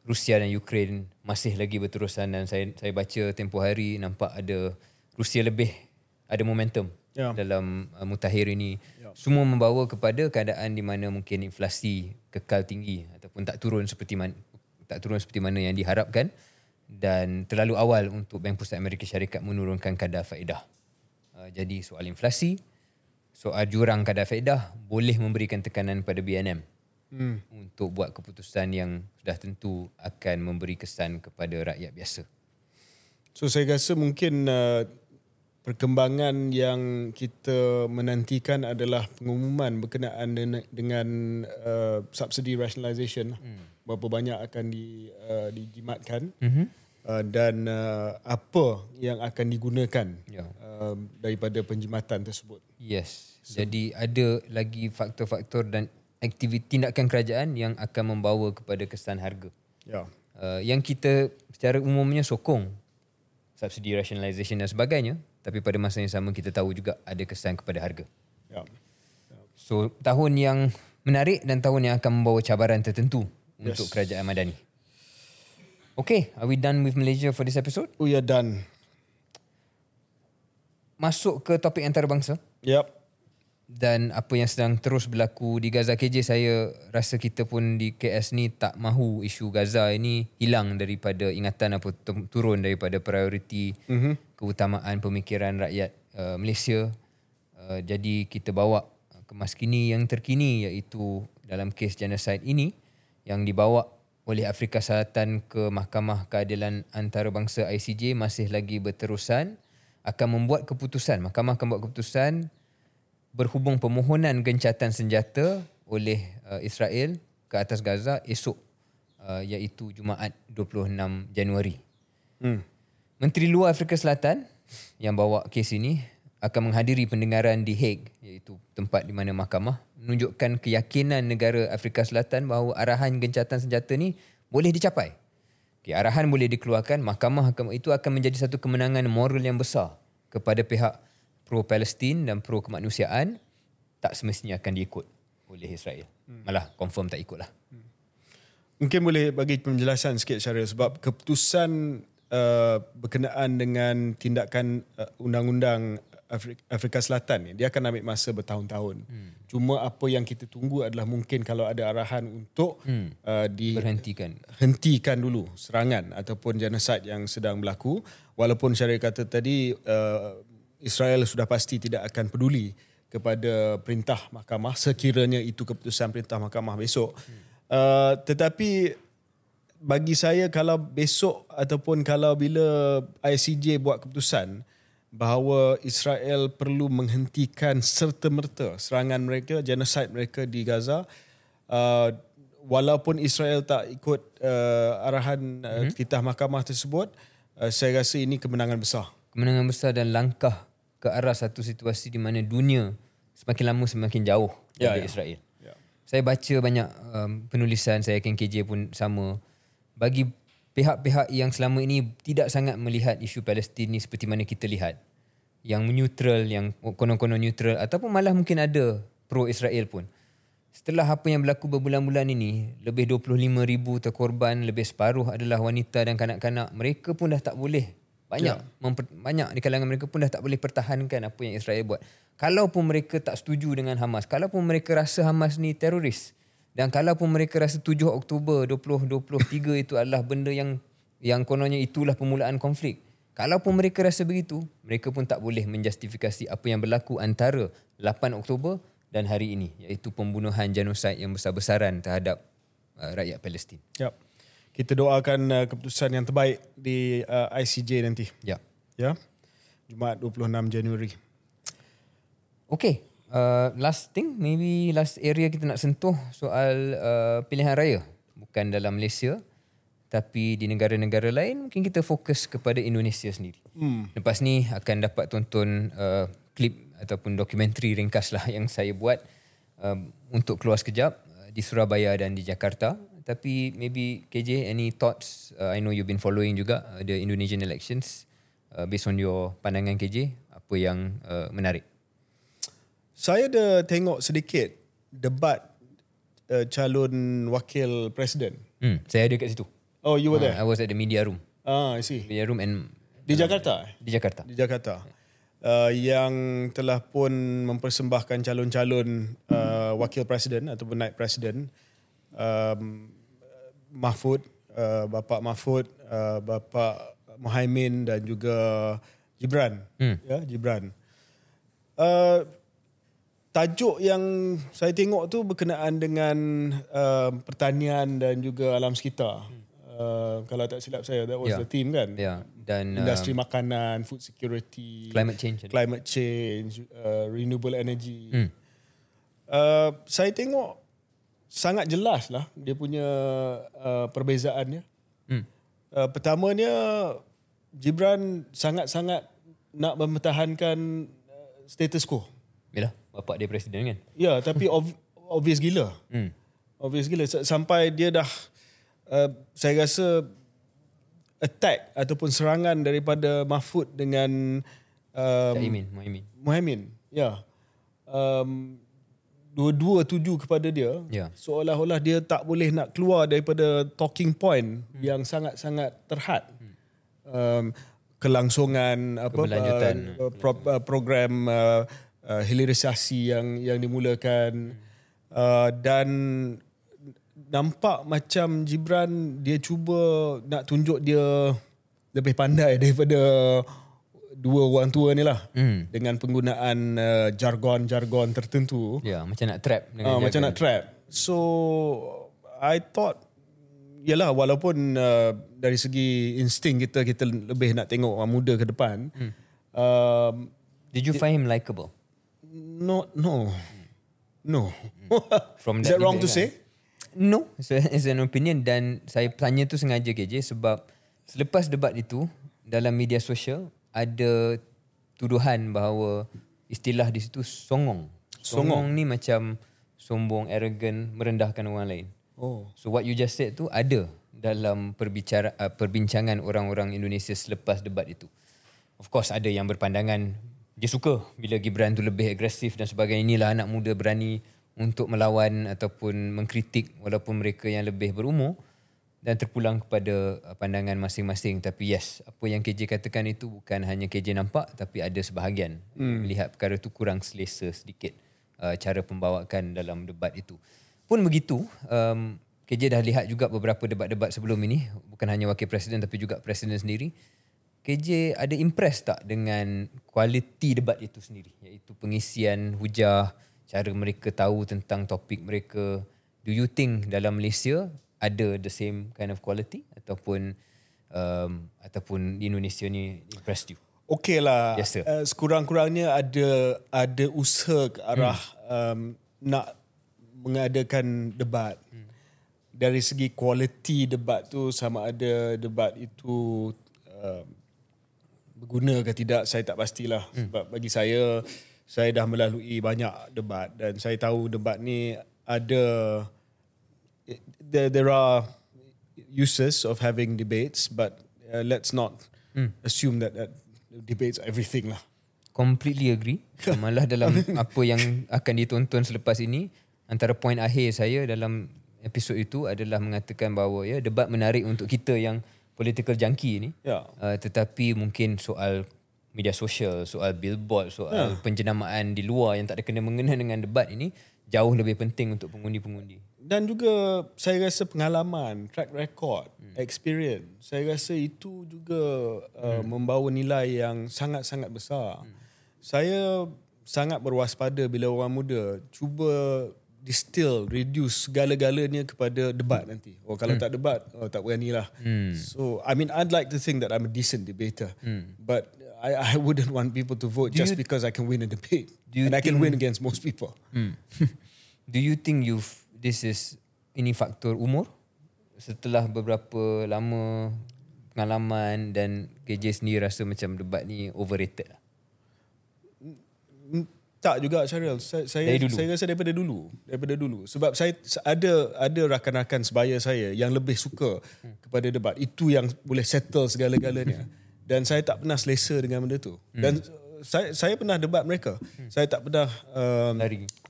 Rusia dan Ukraine masih lagi berterusan, dan saya baca tempoh hari nampak ada Rusia lebih ada momentum dalam mutakhir ini. Semua membawa kepada keadaan di mana mungkin inflasi kekal tinggi ataupun tak turun seperti mana yang diharapkan. Dan terlalu awal untuk Bank Pusat Amerika Syarikat menurunkan kadar faedah. Jadi soal inflasi, soal jurang kadar faedah boleh memberikan tekanan pada BNM untuk buat keputusan yang sudah tentu akan memberi kesan kepada rakyat biasa. So saya rasa mungkin perkembangan yang kita menantikan adalah pengumuman berkenaan dengan subsidi rationalisation. Berapa banyak akan dijimatkan. Apa yang akan digunakan daripada penjimatan tersebut. Yes. So, jadi ada lagi faktor-faktor dan aktiviti tindakan kerajaan yang akan membawa kepada kesan harga. Yang kita secara umumnya sokong subsidi rationalisation dan sebagainya, tapi pada masa yang sama kita tahu juga ada kesan kepada harga. So tahun yang menarik dan tahun yang akan membawa cabaran tertentu untuk kerajaan madani. Okay, are we done with Malaysia for this episode? We are done. Masuk ke topik antarabangsa. Dan apa yang sedang terus berlaku di Gaza, KJ. Saya rasa kita pun di KS ni tak mahu isu Gaza ini hilang daripada ingatan atau turun daripada prioriti keutamaan pemikiran rakyat Malaysia. Jadi kita bawa kemas kini yang terkini, iaitu dalam kes genocide ini yang dibawa oleh Afrika Selatan ke Mahkamah Keadilan Antarabangsa ICJ masih lagi berterusan. Mahkamah akan buat keputusan berhubung permohonan gencatan senjata oleh Israel ke atas Gaza esok, iaitu Jumaat 26 Januari. Menteri Luar Afrika Selatan yang bawa kes ini akan menghadiri pendengaran di Hague, iaitu tempat di mana mahkamah menunjukkan keyakinan negara Afrika Selatan bahawa arahan gencatan senjata ni boleh dicapai. Arahan boleh dikeluarkan, mahkamah itu akan menjadi satu kemenangan moral yang besar kepada pihak pro-Palestin dan pro-kemanusiaan, tak semestinya akan diikut oleh Israel. Malah confirm tak ikutlah. Mungkin boleh bagi penjelasan sikit, Syahril, sebab keputusan berkenaan dengan tindakan undang-undang Afrika Selatan ni, dia akan ambil masa bertahun-tahun. Cuma apa yang kita tunggu adalah mungkin kalau ada arahan untuk hentikan dulu serangan ataupun genocide yang sedang berlaku. Walaupun Syahril kata tadi Israel sudah pasti tidak akan peduli kepada perintah mahkamah sekiranya itu keputusan perintah mahkamah besok. Tetapi bagi saya, kalau besok ataupun kalau bila ICJ buat keputusan bahawa Israel perlu menghentikan serta-merta serangan mereka, genocide mereka di Gaza, walaupun Israel tak ikut arahan titah mahkamah tersebut, saya rasa ini kemenangan besar. Kemenangan besar dan langkah ke arah satu situasi di mana dunia semakin lama semakin jauh dari Israel. Saya baca banyak penulisan, saya yakin KJ pun sama. Bagi pihak-pihak yang selama ini tidak sangat melihat isu Palestin ni seperti mana kita lihat, yang neutral, yang konon-konon neutral, ataupun malah mungkin ada pro-Israel pun, setelah apa yang berlaku berbulan-bulan ini, lebih 25,000 terkorban, lebih separuh adalah wanita dan kanak-kanak. Mereka pun dah tak boleh, banyak di kalangan mereka pun dah tak boleh pertahankan apa yang Israel buat. Kalaupun mereka tak setuju dengan Hamas, kalaupun mereka rasa Hamas ni teroris, dan kalaupun mereka rasa 7 Oktober 2023 itu adalah benda yang kononnya itulah permulaan konflik, kalaupun mereka rasa begitu, mereka pun tak boleh menjustifikasi apa yang berlaku antara 8 Oktober dan hari ini, iaitu pembunuhan genosid yang besar-besaran terhadap rakyat Palestin. Yep. Kita doakan keputusan yang terbaik di ICJ nanti. Ya. Ya. Jumaat 26 Januari. Okay. Last thing, maybe last area kita nak sentuh soal pilihan raya. Bukan dalam Malaysia, tapi di negara-negara lain. Mungkin kita fokus kepada Indonesia sendiri. Lepas ni akan dapat tonton klip ataupun dokumentari ringkas lah yang saya buat untuk Keluar Sekejap di Surabaya dan di Jakarta. Tapi maybe KJ, any thoughts? I know you've been following juga the Indonesian elections. Based on your pandangan KJ, apa yang menarik? Saya ada tengok sedikit debat calon wakil presiden. Saya ada kat situ. Oh, you were there? I was at the media room. Ah, I see. Media room and... Di Jakarta? Di Jakarta. Di Jakarta. Yang telah pun mempersembahkan calon-calon wakil presiden ataupun naib presiden. Mahfud, Bapak Mahfud, Bapak Muhaimin dan juga Gibran. Ya, Gibran. Tajuk yang saya tengok tu berkenaan dengan pertanian dan juga alam sekitar. Kalau tak silap saya, that was the theme kan? Yeah. Dan industri makanan, food security, climate change, renewable energy. Saya tengok sangat jelas lah dia punya perbezaannya. Pertamanya, Gibran sangat-sangat nak mempertahankan status quo. Yalah, bapak dia presiden kan? Ya, tapi obvious gila. Obvious gila. Sampai dia dah, saya rasa, attack ataupun serangan daripada Mahfud dengan Muhaimin. Ya. Dua-dua tuju kepada dia, seolah-olah dia tak boleh nak keluar daripada talking point yang sangat-sangat terhad. Kelangsungan program hilirisasi yang dimulakan, dan nampak macam Gibran dia cuba nak tunjuk dia lebih pandai daripada dua orang tua ni lah, dengan penggunaan jargon-jargon tertentu. Ya, macam nak trap. Macam nak trap. So, I thought, yalah, walaupun dari segi insting kita lebih nak tengok orang muda ke depan. Did you find him likeable? No. Is that wrong to say? No, it's an opinion, dan saya tanya tu sengaja KJ sebab selepas debat itu, dalam media sosial, ada tuduhan bahawa istilah di situ songong. Songong ni macam sombong, arrogant, merendahkan orang lain. Oh. So what you just said tu ada dalam perbincangan orang-orang Indonesia selepas debat itu. Of course ada yang berpandangan dia suka bila Gibran tu lebih agresif dan sebagainya. Inilah anak muda berani untuk melawan ataupun mengkritik walaupun mereka yang lebih berumur. Dan terpulang kepada pandangan masing-masing. Tapi yes, apa yang KJ katakan itu bukan hanya KJ nampak, tapi ada sebahagian melihat perkara itu kurang selesa sedikit cara pembawaan dalam debat itu. Pun begitu, KJ dah lihat juga beberapa debat-debat sebelum ini, bukan hanya wakil presiden tapi juga presiden sendiri. KJ ada impress tak dengan kualiti debat itu sendiri, iaitu pengisian hujah, cara mereka tahu tentang topik mereka? Do you think dalam Malaysia ada the same kind of quality ataupun Indonesia ni impressed you? Okay lah, yes, sekurang-kurangnya ada usaha ke arah nak mengadakan debat. Dari segi quality debat tu, sama ada debat itu berguna ke tidak, saya tak pastilah. Sebab bagi saya Saya dah melalui banyak debat dan saya tahu debat ni ada there are uses of having debates, but let's not assume that debates everything lah. Completely agree. Malah dalam apa yang akan ditonton selepas ini, antara poin akhir saya dalam episod itu adalah mengatakan bahawa ya, debat menarik untuk kita yang political junkie ni. Yeah. Tetapi mungkin soal media sosial, soal billboard, soal penjenamaan di luar yang tak ada kena-mengena dengan debat ini jauh lebih penting untuk pengundi-pengundi. Dan juga saya rasa pengalaman, track record, experience, saya rasa itu juga membawa nilai yang sangat-sangat besar. Saya sangat berwaspada bila orang muda cuba distill, reduce segala-galanya kepada debat nanti. Oh, kalau tak debat, oh, tak beranilah. So, I mean, I'd like to think that I'm a decent debater. But I wouldn't want people to vote just because I can win a debate. And I can win against most people. Do you think this is ini faktor umur? Setelah beberapa lama pengalaman dan KJ sendiri rasa macam debat ni overrated lah? Tak juga, Syahril. Saya rasa daripada dulu. Sebab saya ada rakan-rakan sebaya saya yang lebih suka kepada debat. Itu yang boleh settle segala-galanya. Dan saya tak pernah selesa dengan benda tu. Dan saya pernah debat mereka. Saya tak pernah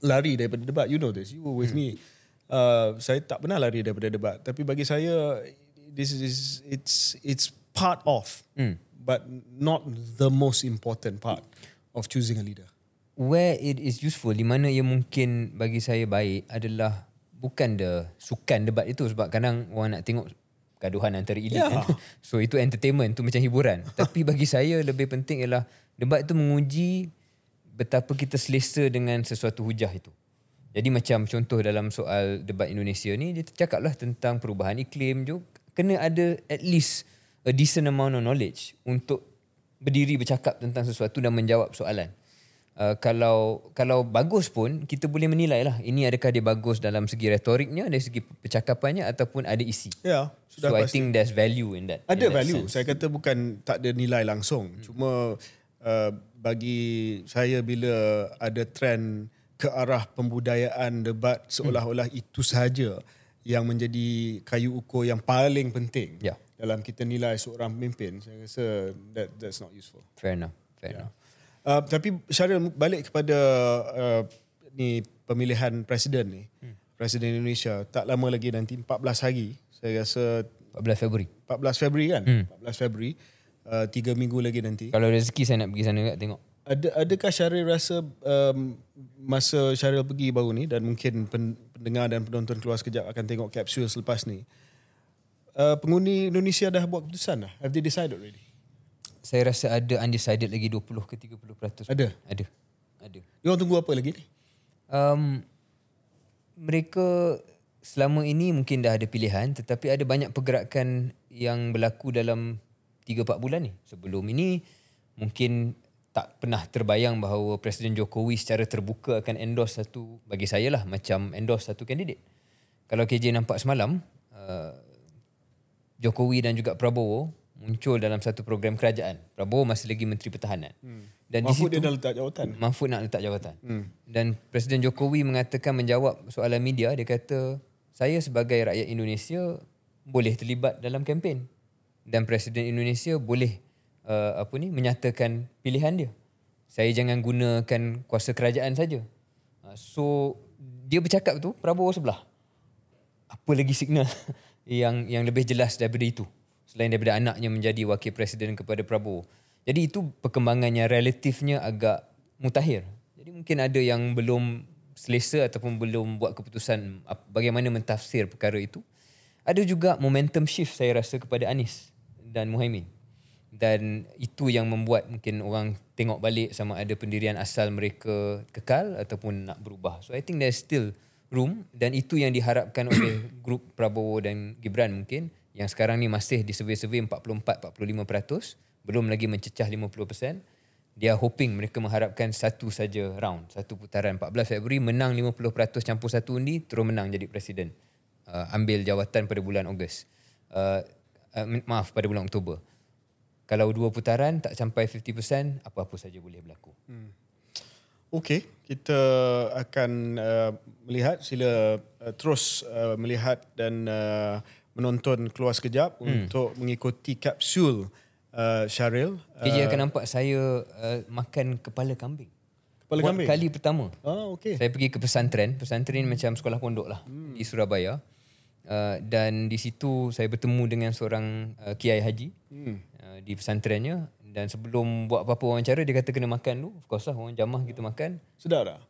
lari daripada debat. You know this. You were with me. Saya tak pernah lari daripada debat. Tapi bagi saya, it's part of, but not the most important part of choosing a leader. Where it is useful, di mana ia mungkin bagi saya baik adalah bukan sukan debat itu, sebab kadang orang nak tengok gaduhan antara elit. Yeah. Kan? So itu entertainment, itu macam hiburan. Tapi bagi saya lebih penting ialah debat itu menguji betapa kita selesa dengan sesuatu hujah itu. Jadi macam contoh dalam soal debat Indonesia ni, dia cakaplah tentang perubahan iklim juga. Kena ada at least a decent amount of knowledge untuk berdiri bercakap tentang sesuatu dan menjawab soalan. Kalau bagus pun kita boleh menilai lah, ini adakah dia bagus dalam segi retoriknya, dari segi percakapannya, ataupun ada isi. Yeah, so pasti. I think there's value in that. Ada in value that. Saya kata bukan tak ada nilai langsung. Cuma bagi saya bila ada trend ke arah pembudayaan debat, seolah-olah itu sahaja yang menjadi kayu ukur yang paling penting dalam kita nilai seorang pemimpin, saya rasa that's not useful. Fair enough. Tapi Syahril, balik kepada ni pemilihan presiden ni, presiden Indonesia, tak lama lagi nanti 14 hari, saya rasa 14 Februari kan? 14 Februari, 3 minggu lagi nanti. Kalau rezeki saya nak pergi sana juga tengok. Adakah Syahril rasa masa Syahril pergi baru ni, dan mungkin pendengar dan penonton Keluar Sekejap akan tengok kapsul selepas ni, pengundi Indonesia dah buat keputusan dah? Have they decided already? Saya rasa ada undecided lagi 20 ke 30%. Ada. Diorang tunggu apa lagi ni? Mereka selama ini mungkin dah ada pilihan, tetapi ada banyak pergerakan yang berlaku dalam 3-4 bulan ni. Sebelum ini mungkin tak pernah terbayang bahawa Presiden Jokowi secara terbuka akan endorse satu, bagi saya lah, macam endorse satu kandidat. Kalau KJ nampak semalam, Jokowi dan juga Prabowo muncul dalam satu program kerajaan. Prabowo masih lagi Menteri Pertahanan. Dan Mahfud di situ, dia dah letak jawatan. Mahfud nak letak jawatan. Dan Presiden Jokowi mengatakan, menjawab soalan media, dia kata, saya sebagai rakyat Indonesia boleh terlibat dalam kempen. Dan Presiden Indonesia boleh menyatakan pilihan dia. Saya jangan gunakan kuasa kerajaan saja. So, dia bercakap tu, Prabowo sebelah. Apa lagi signal yang lebih jelas daripada itu? Selain daripada anaknya menjadi wakil presiden kepada Prabowo. Jadi itu perkembangannya relatifnya agak mutakhir. Jadi mungkin ada yang belum selesa ataupun belum buat keputusan bagaimana mentafsir perkara itu. Ada juga momentum shift saya rasa kepada Anies dan Muhaimin. Dan itu yang membuat mungkin orang tengok balik sama ada pendirian asal mereka kekal ataupun nak berubah. So I think there's still room, dan itu yang diharapkan oleh grup Prabowo dan Gibran mungkin. Yang sekarang ni masih di survey-survey 44-45%. Belum lagi mencecah 50%. Dia hoping, mereka mengharapkan satu saja round, satu putaran. 14 Februari menang 50% campur satu undi, terus menang jadi presiden. Ambil jawatan pada bulan Ogos. Pada bulan Oktober. Kalau 2 putaran tak sampai 50%, apa-apa saja boleh berlaku. Okey, kita akan melihat. Sila terus melihat dan menonton Keluar Sekejap untuk mengikuti kapsul Syahril. KJ akan nampak saya makan kepala kambing. Buat kali pertama. Okay. Saya pergi ke pesantren. Pesantren macam sekolah pondok lah di Surabaya. Dan di situ saya bertemu dengan seorang Kiai Haji di pesantrennya. Dan sebelum buat apa-apa wawancara, dia kata kena makan dulu. Of course lah, orang jamah kita makan. Sedap tak?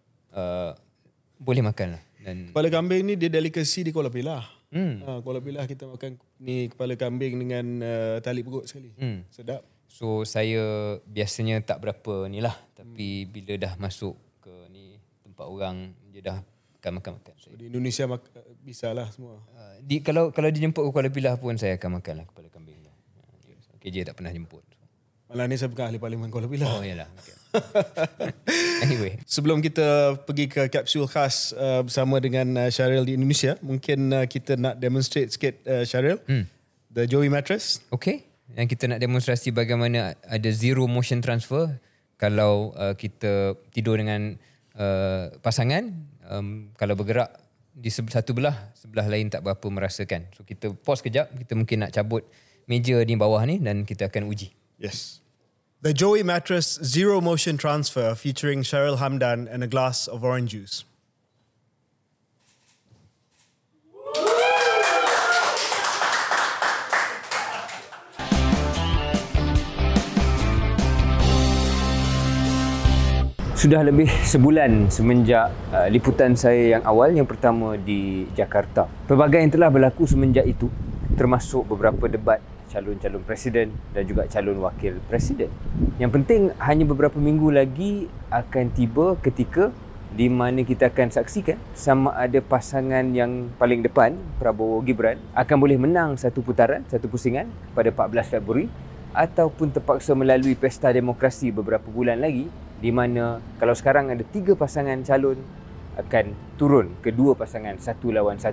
Boleh makan lah. Dan kepala kambing ni dia delikasi di Kuala Pilah. Kuala Pilah kita makan ni kepala kambing dengan tali perut sekali. Sedap. So saya biasanya tak berapa ni lah. Tapi bila dah masuk ke ni tempat orang, dia dah makan-makan. So, di Indonesia bisa lah semua. Kalau dia jemput ke Kuala Pilah pun saya akan makan lah kepala kambing tu. KJ tak pernah jemput. Malah ni saya bukan ahli parlimen Kuala Pilah. Oh yalah. Okay. Anyway. Sebelum kita pergi ke kapsul khas bersama dengan Syahril di Indonesia, mungkin kita nak demonstrate sikit Syahril. The Joey Mattress. Okay. Yang kita nak demonstrasi bagaimana ada zero motion transfer kalau kita tidur dengan pasangan. Kalau bergerak di satu belah, sebelah lain tak berapa merasakan. So kita pause kejap, kita mungkin nak cabut meja di bawah ni dan kita akan uji. Yes. The Joey Mattress Zero Motion Transfer featuring Syahril Hamdan and a glass of orange juice. Sudah lebih sebulan semenjak liputan saya yang awal, yang pertama di Jakarta. Pelbagai yang telah berlaku semenjak itu, termasuk beberapa debat calon-calon presiden dan juga calon wakil presiden. Yang penting, hanya beberapa minggu lagi akan tiba ketika di mana kita akan saksikan sama ada pasangan yang paling depan, Prabowo Gibran, akan boleh menang satu putaran, satu pusingan pada 14 Februari ataupun terpaksa melalui pesta demokrasi beberapa bulan lagi, di mana kalau sekarang ada 3 pasangan calon, akan turun kedua pasangan 1 lawan 1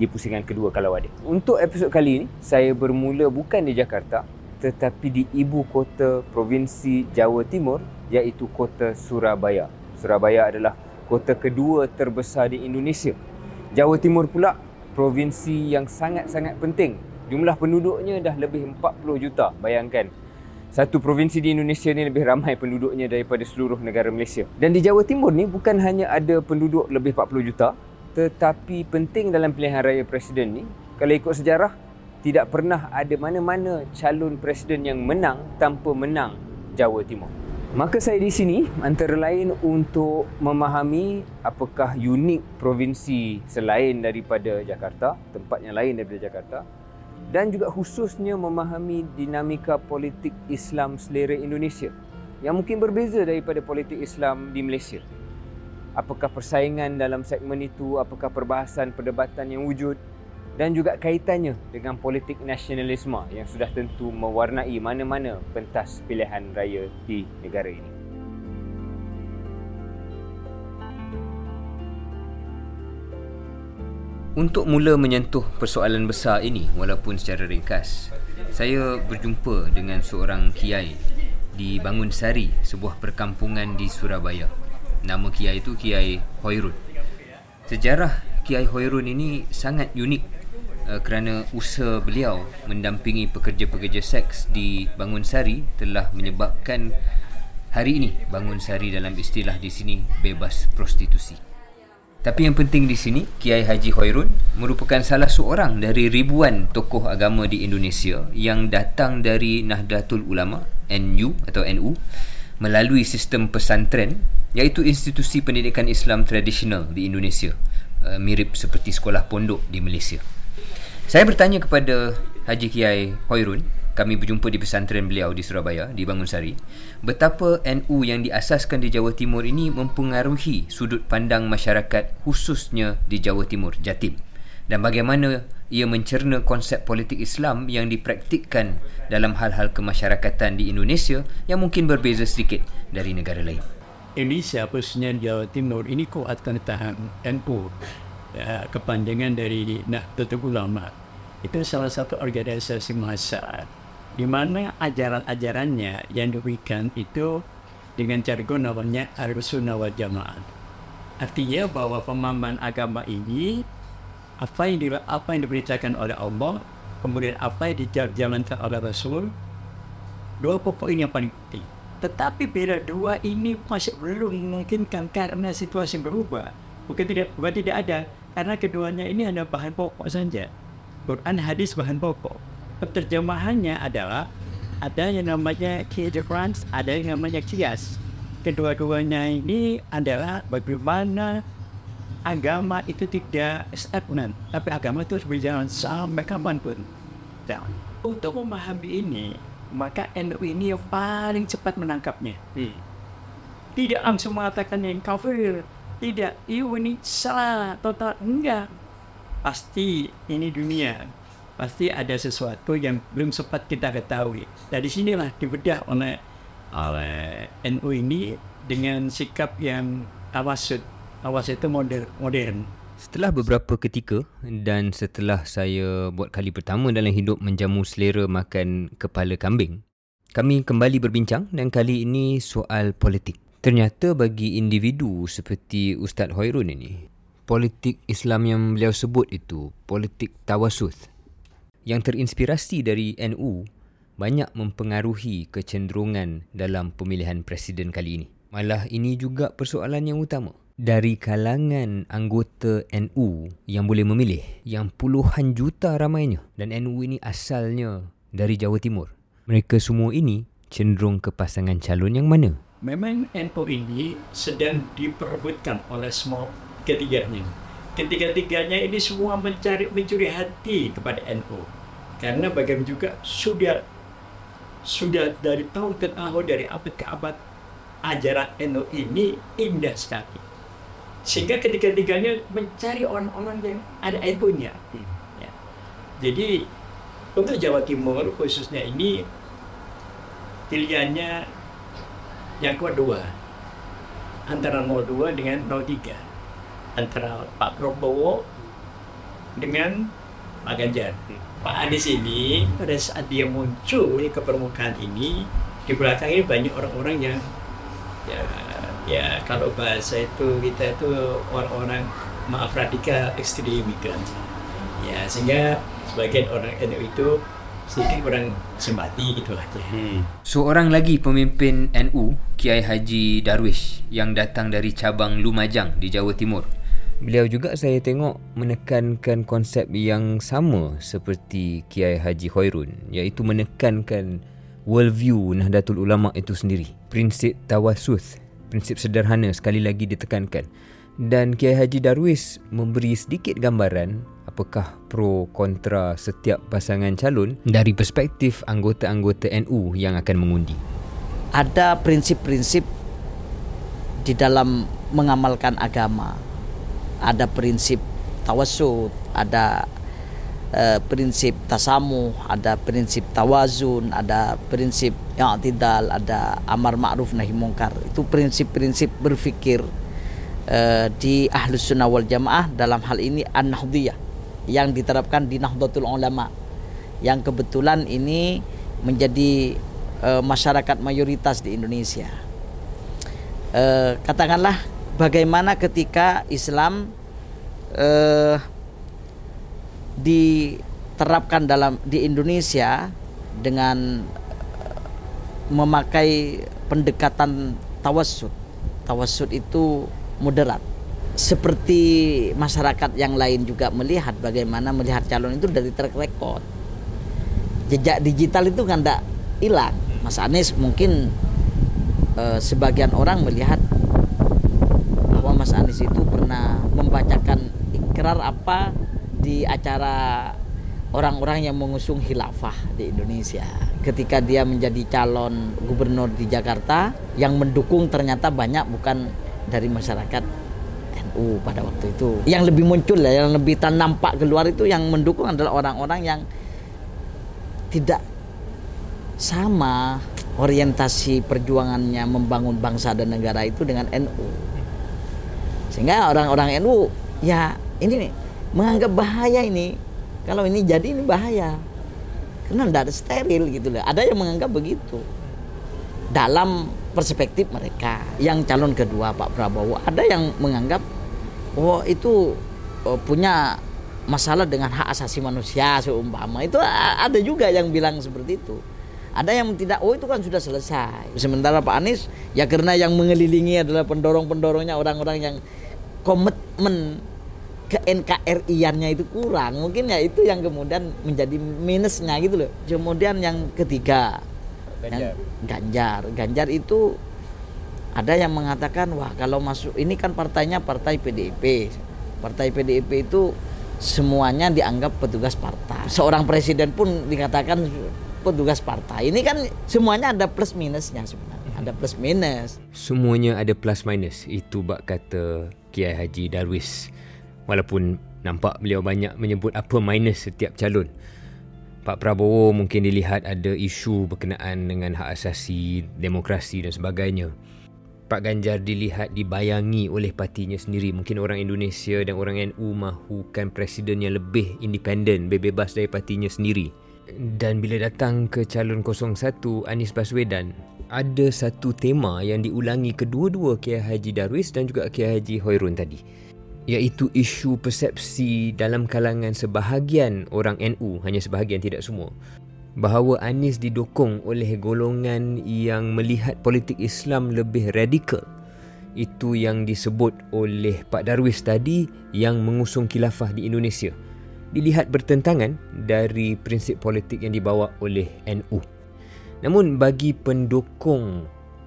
di pusingan kedua kalau ada. Untuk episod kali ini, saya bermula bukan di Jakarta tetapi di ibu kota provinsi Jawa Timur, iaitu kota Surabaya. Surabaya adalah kota kedua terbesar di Indonesia. Jawa Timur pula provinsi yang sangat-sangat penting. Jumlah penduduknya dah lebih 40 juta. Bayangkan, satu provinsi di Indonesia ni lebih ramai penduduknya daripada seluruh negara Malaysia. Dan di Jawa Timur ni bukan hanya ada penduduk lebih 40 juta, tetapi penting dalam pilihan raya presiden ni, kalau ikut sejarah, tidak pernah ada mana-mana calon presiden yang menang tanpa menang Jawa Timur. Maka saya di sini antara lain untuk memahami apakah unik provinsi selain daripada Jakarta, tempat yang lain daripada Jakarta, dan juga khususnya memahami dinamika politik Islam selera Indonesia yang mungkin berbeza daripada politik Islam di Malaysia. Apakah persaingan dalam segmen itu, apakah perbahasan perdebatan yang wujud dan juga kaitannya dengan politik nasionalisme yang sudah tentu mewarnai mana-mana pentas pilihan raya di negara ini. Untuk mula menyentuh persoalan besar ini, walaupun secara ringkas, saya berjumpa dengan seorang kiai di Bangunsari, sebuah perkampungan di Surabaya. Nama kiai itu Kiai Khoirun. Sejarah Kiai Khoirun ini sangat unik kerana usaha beliau mendampingi pekerja-pekerja seks di Bangunsari telah menyebabkan hari ini Bangunsari dalam istilah di sini bebas prostitusi. Tapi yang penting di sini, Kiai Haji Khoirun merupakan salah seorang dari ribuan tokoh agama di Indonesia yang datang dari Nahdlatul Ulama, NU, melalui sistem pesantren, iaitu institusi pendidikan Islam tradisional di Indonesia, mirip seperti sekolah pondok di Malaysia. Saya bertanya kepada Haji Kiai Khoirun, kami berjumpa di pesantren beliau di Surabaya, di Bangunsari, betapa NU yang diasaskan di Jawa Timur ini mempengaruhi sudut pandang masyarakat, khususnya di Jawa Timur, Jatim, dan bagaimana ia mencerna konsep politik Islam yang dipraktikkan dalam hal-hal kemasyarakatan di Indonesia yang mungkin berbeza sedikit dari negara lain. Indonesia, khususnya Jawa Timur, ini kuat kerentahan NU, kepanjangan dari Nahdlatul Ulama. Itu salah satu organisasi masyarakat di mana ajaran-ajarannya yang diberikan itu dengan jargon namanya Ahlussunnah wal Jamaah. Artinya bahwa pemahaman agama ini apa yang diberitakan oleh Allah, kemudian apa yang dijalankan oleh Rasul, dua pokok ini yang paling penting. Tetapi bila dua ini masih belum memungkinkan karena situasi berubah, bukan tidak ada, karena keduanya ini hanya bahan pokok saja. Quran, hadis bahan pokok. Terjemahannya adalah ada yang namanya key difference, ada yang namanya kias. Kedua-duanya ini adalah bagaimana agama itu tidak stagnan, tapi agama itu berjalan sampai kapanpun. Dan untuk memahami ini, maka NU ini yang paling cepat menangkapnya. Tidak langsung mengatakan yang kafir, tidak, ini salah total, enggak. Pasti ini dunia, pasti ada sesuatu yang belum sempat kita ketahui. Dari sinilah dibedah oleh NU ini dengan sikap yang awas itu modern. Setelah beberapa ketika dan setelah saya buat kali pertama dalam hidup menjamu selera makan kepala kambing, kami kembali berbincang dan kali ini soal politik. Ternyata bagi individu seperti Ustaz Khoirun ini, politik Islam yang beliau sebut itu politik tawasuth, yang terinspirasi dari NU, banyak mempengaruhi kecenderungan dalam pemilihan presiden kali ini. Malah ini juga persoalan yang utama. Dari kalangan anggota NU yang boleh memilih, yang puluhan juta ramainya, dan NU ini asalnya dari Jawa Timur, mereka semua ini cenderung ke pasangan calon yang mana? Memang NU ini sedang diperebutkan oleh semua ketiganya. Ketiga-tiganya ini semua mencuri hati kepada NU. Karena bagaimana juga sudah dari tahun ke tahun, dari abad ke abad, ajaran NU ini indah sekali. Sehingga ketiga-tiganya mencari orang-orang yang ada NU-nya. Ya. Jadi untuk Jawa Timur khususnya ini pilihannya yang kedua, antara 02 dengan 03. Antara Pak Prabowo dengan Pak Ganjar. Pak Anies ini pada saat dia muncul ke permukaan ini, di belakang ini banyak orang-orang yang ya kalau bahasa itu kita itu orang-orang radikal ekstrem gitu. Ya, sehingga sebagian orang NU itu sedikit kurang simpati gitu aja. Seorang lagi pemimpin NU, Kiai Haji Darwis, yang datang dari cabang Lumajang di Jawa Timur. Beliau juga saya tengok menekankan konsep yang sama seperti Kiai Haji Khoirun, iaitu menekankan worldview Nahdlatul Ulama itu sendiri. Prinsip tawasuth, prinsip sederhana sekali lagi ditekankan. Dan Kiai Haji Darwis memberi sedikit gambaran apakah pro kontra setiap pasangan calon dari perspektif anggota-anggota NU yang akan mengundi. Ada prinsip-prinsip di dalam mengamalkan agama. Ada prinsip tawasuth, ada prinsip tasamuh, ada prinsip tawazun, ada prinsip i'tidal, ada amar ma'ruf nahi mungkar. Itu prinsip-prinsip berfikir di Ahlus Sunnah wal Jamaah, dalam hal ini An-Nahdhiyah, yang diterapkan di Nahdlatul Ulama, yang kebetulan ini menjadi masyarakat mayoritas di Indonesia. Katakanlah bagaimana ketika Islam diterapkan di Indonesia dengan memakai pendekatan tawasuth. Tawasuth itu moderat. Seperti masyarakat yang lain juga melihat, bagaimana melihat calon itu dari track record. Jejak digital itu kan tidak hilang. Mas Anies mungkin sebagian orang melihat Mas Anies itu pernah membacakan ikrar apa di acara orang-orang yang mengusung khilafah di Indonesia. Ketika dia menjadi calon gubernur di Jakarta, yang mendukung ternyata banyak bukan dari masyarakat NU pada waktu itu. Yang lebih muncul, yang lebih nampak keluar itu yang mendukung adalah orang-orang yang tidak sama orientasi perjuangannya membangun bangsa dan negara itu dengan NU. Sehingga orang-orang NU ya ini nih, menganggap bahaya ini. Kalau ini jadi ini bahaya. Karena tidak ada steril gitu loh. Ada yang menganggap begitu. Dalam perspektif mereka. Yang calon kedua Pak Prabowo, ada yang menganggap oh itu punya masalah dengan hak asasi manusia seumpama. Itu ada juga yang bilang seperti itu. Ada yang tidak, oh itu kan sudah selesai. Sementara Pak Anies, ya karena yang mengelilingi adalah pendorong-pendorongnya, orang-orang yang komitmen ke NKRI-annya itu kurang. Mungkin ya itu yang kemudian menjadi minusnya gitu loh. Kemudian yang ketiga, Ganjar itu ada yang mengatakan, wah kalau masuk, ini kan partainya partai PDIP. Partai PDIP itu semuanya dianggap petugas partai. Seorang presiden pun dikatakan petugas partai. Ini kan semuanya ada plus minusnya sebenarnya. Ada plus minus. Semuanya ada plus minus. Itu bak kata Kiai Haji Darwis. Walaupun nampak beliau banyak menyebut apa minus setiap calon. Pak Prabowo mungkin dilihat ada isu berkenaan dengan hak asasi, demokrasi dan sebagainya. Pak Ganjar dilihat dibayangi oleh partinya sendiri. Mungkin orang Indonesia dan orang NU mahukan presiden yang lebih independen, bebas dari partinya sendiri. Dan bila datang ke calon 01 Anies Baswedan, ada satu tema yang diulangi kedua-dua Kiai Haji Darwis dan juga Kiai Haji Khoirun tadi, iaitu isu persepsi dalam kalangan sebahagian orang NU, hanya sebahagian tidak semua, bahawa Anies didokong oleh golongan yang melihat politik Islam lebih radikal. Itu yang disebut oleh Pak Darwis tadi, yang mengusung khilafah di Indonesia, dilihat bertentangan dari prinsip politik yang dibawa oleh NU. Namun bagi pendukung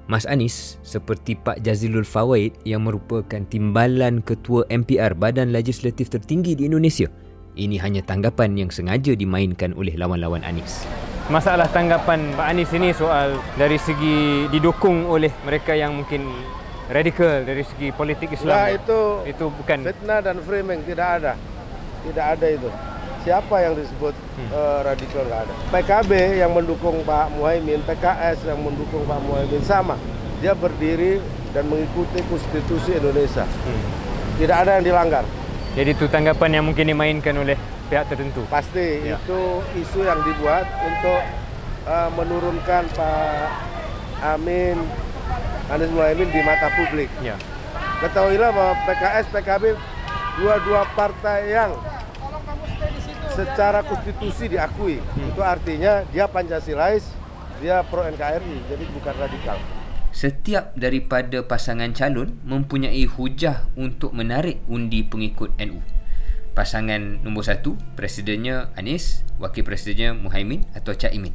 Mas Anies seperti Pak Jazilul Fawaid yang merupakan timbalan ketua MPR, badan legislatif tertinggi di Indonesia, ini hanya tanggapan yang sengaja dimainkan oleh lawan-lawan Anies. Masalah tanggapan Pak Anies ini soal dari segi didukung oleh mereka yang mungkin radikal dari segi politik Islam. Ya, itu bukan fitnah dan framing, tidak ada. Tidak ada itu. Siapa yang disebut radikal, tidak ada. PKB yang mendukung Pak Muhaimin, PKS yang mendukung Pak Muhaimin sama. Dia berdiri dan mengikuti konstitusi Indonesia. Tidak ada yang dilanggar. Jadi itu tanggapan yang mungkin dimainkan oleh pihak tertentu. Pasti ya. Itu isu yang dibuat untuk menurunkan Pak Anies Muhaimin di mata publik. Ya. Ketahuilah bahwa PKS, PKB dua-dua partai yang secara konstitusi diakui. Itu artinya dia Pancasilais, dia pro NKRI, jadi bukan radikal. Setiap daripada pasangan calon mempunyai hujah untuk menarik undi pengikut NU. Pasangan nombor 1, presidennya Anies, wakil presidennya Muhaimin atau Caimin.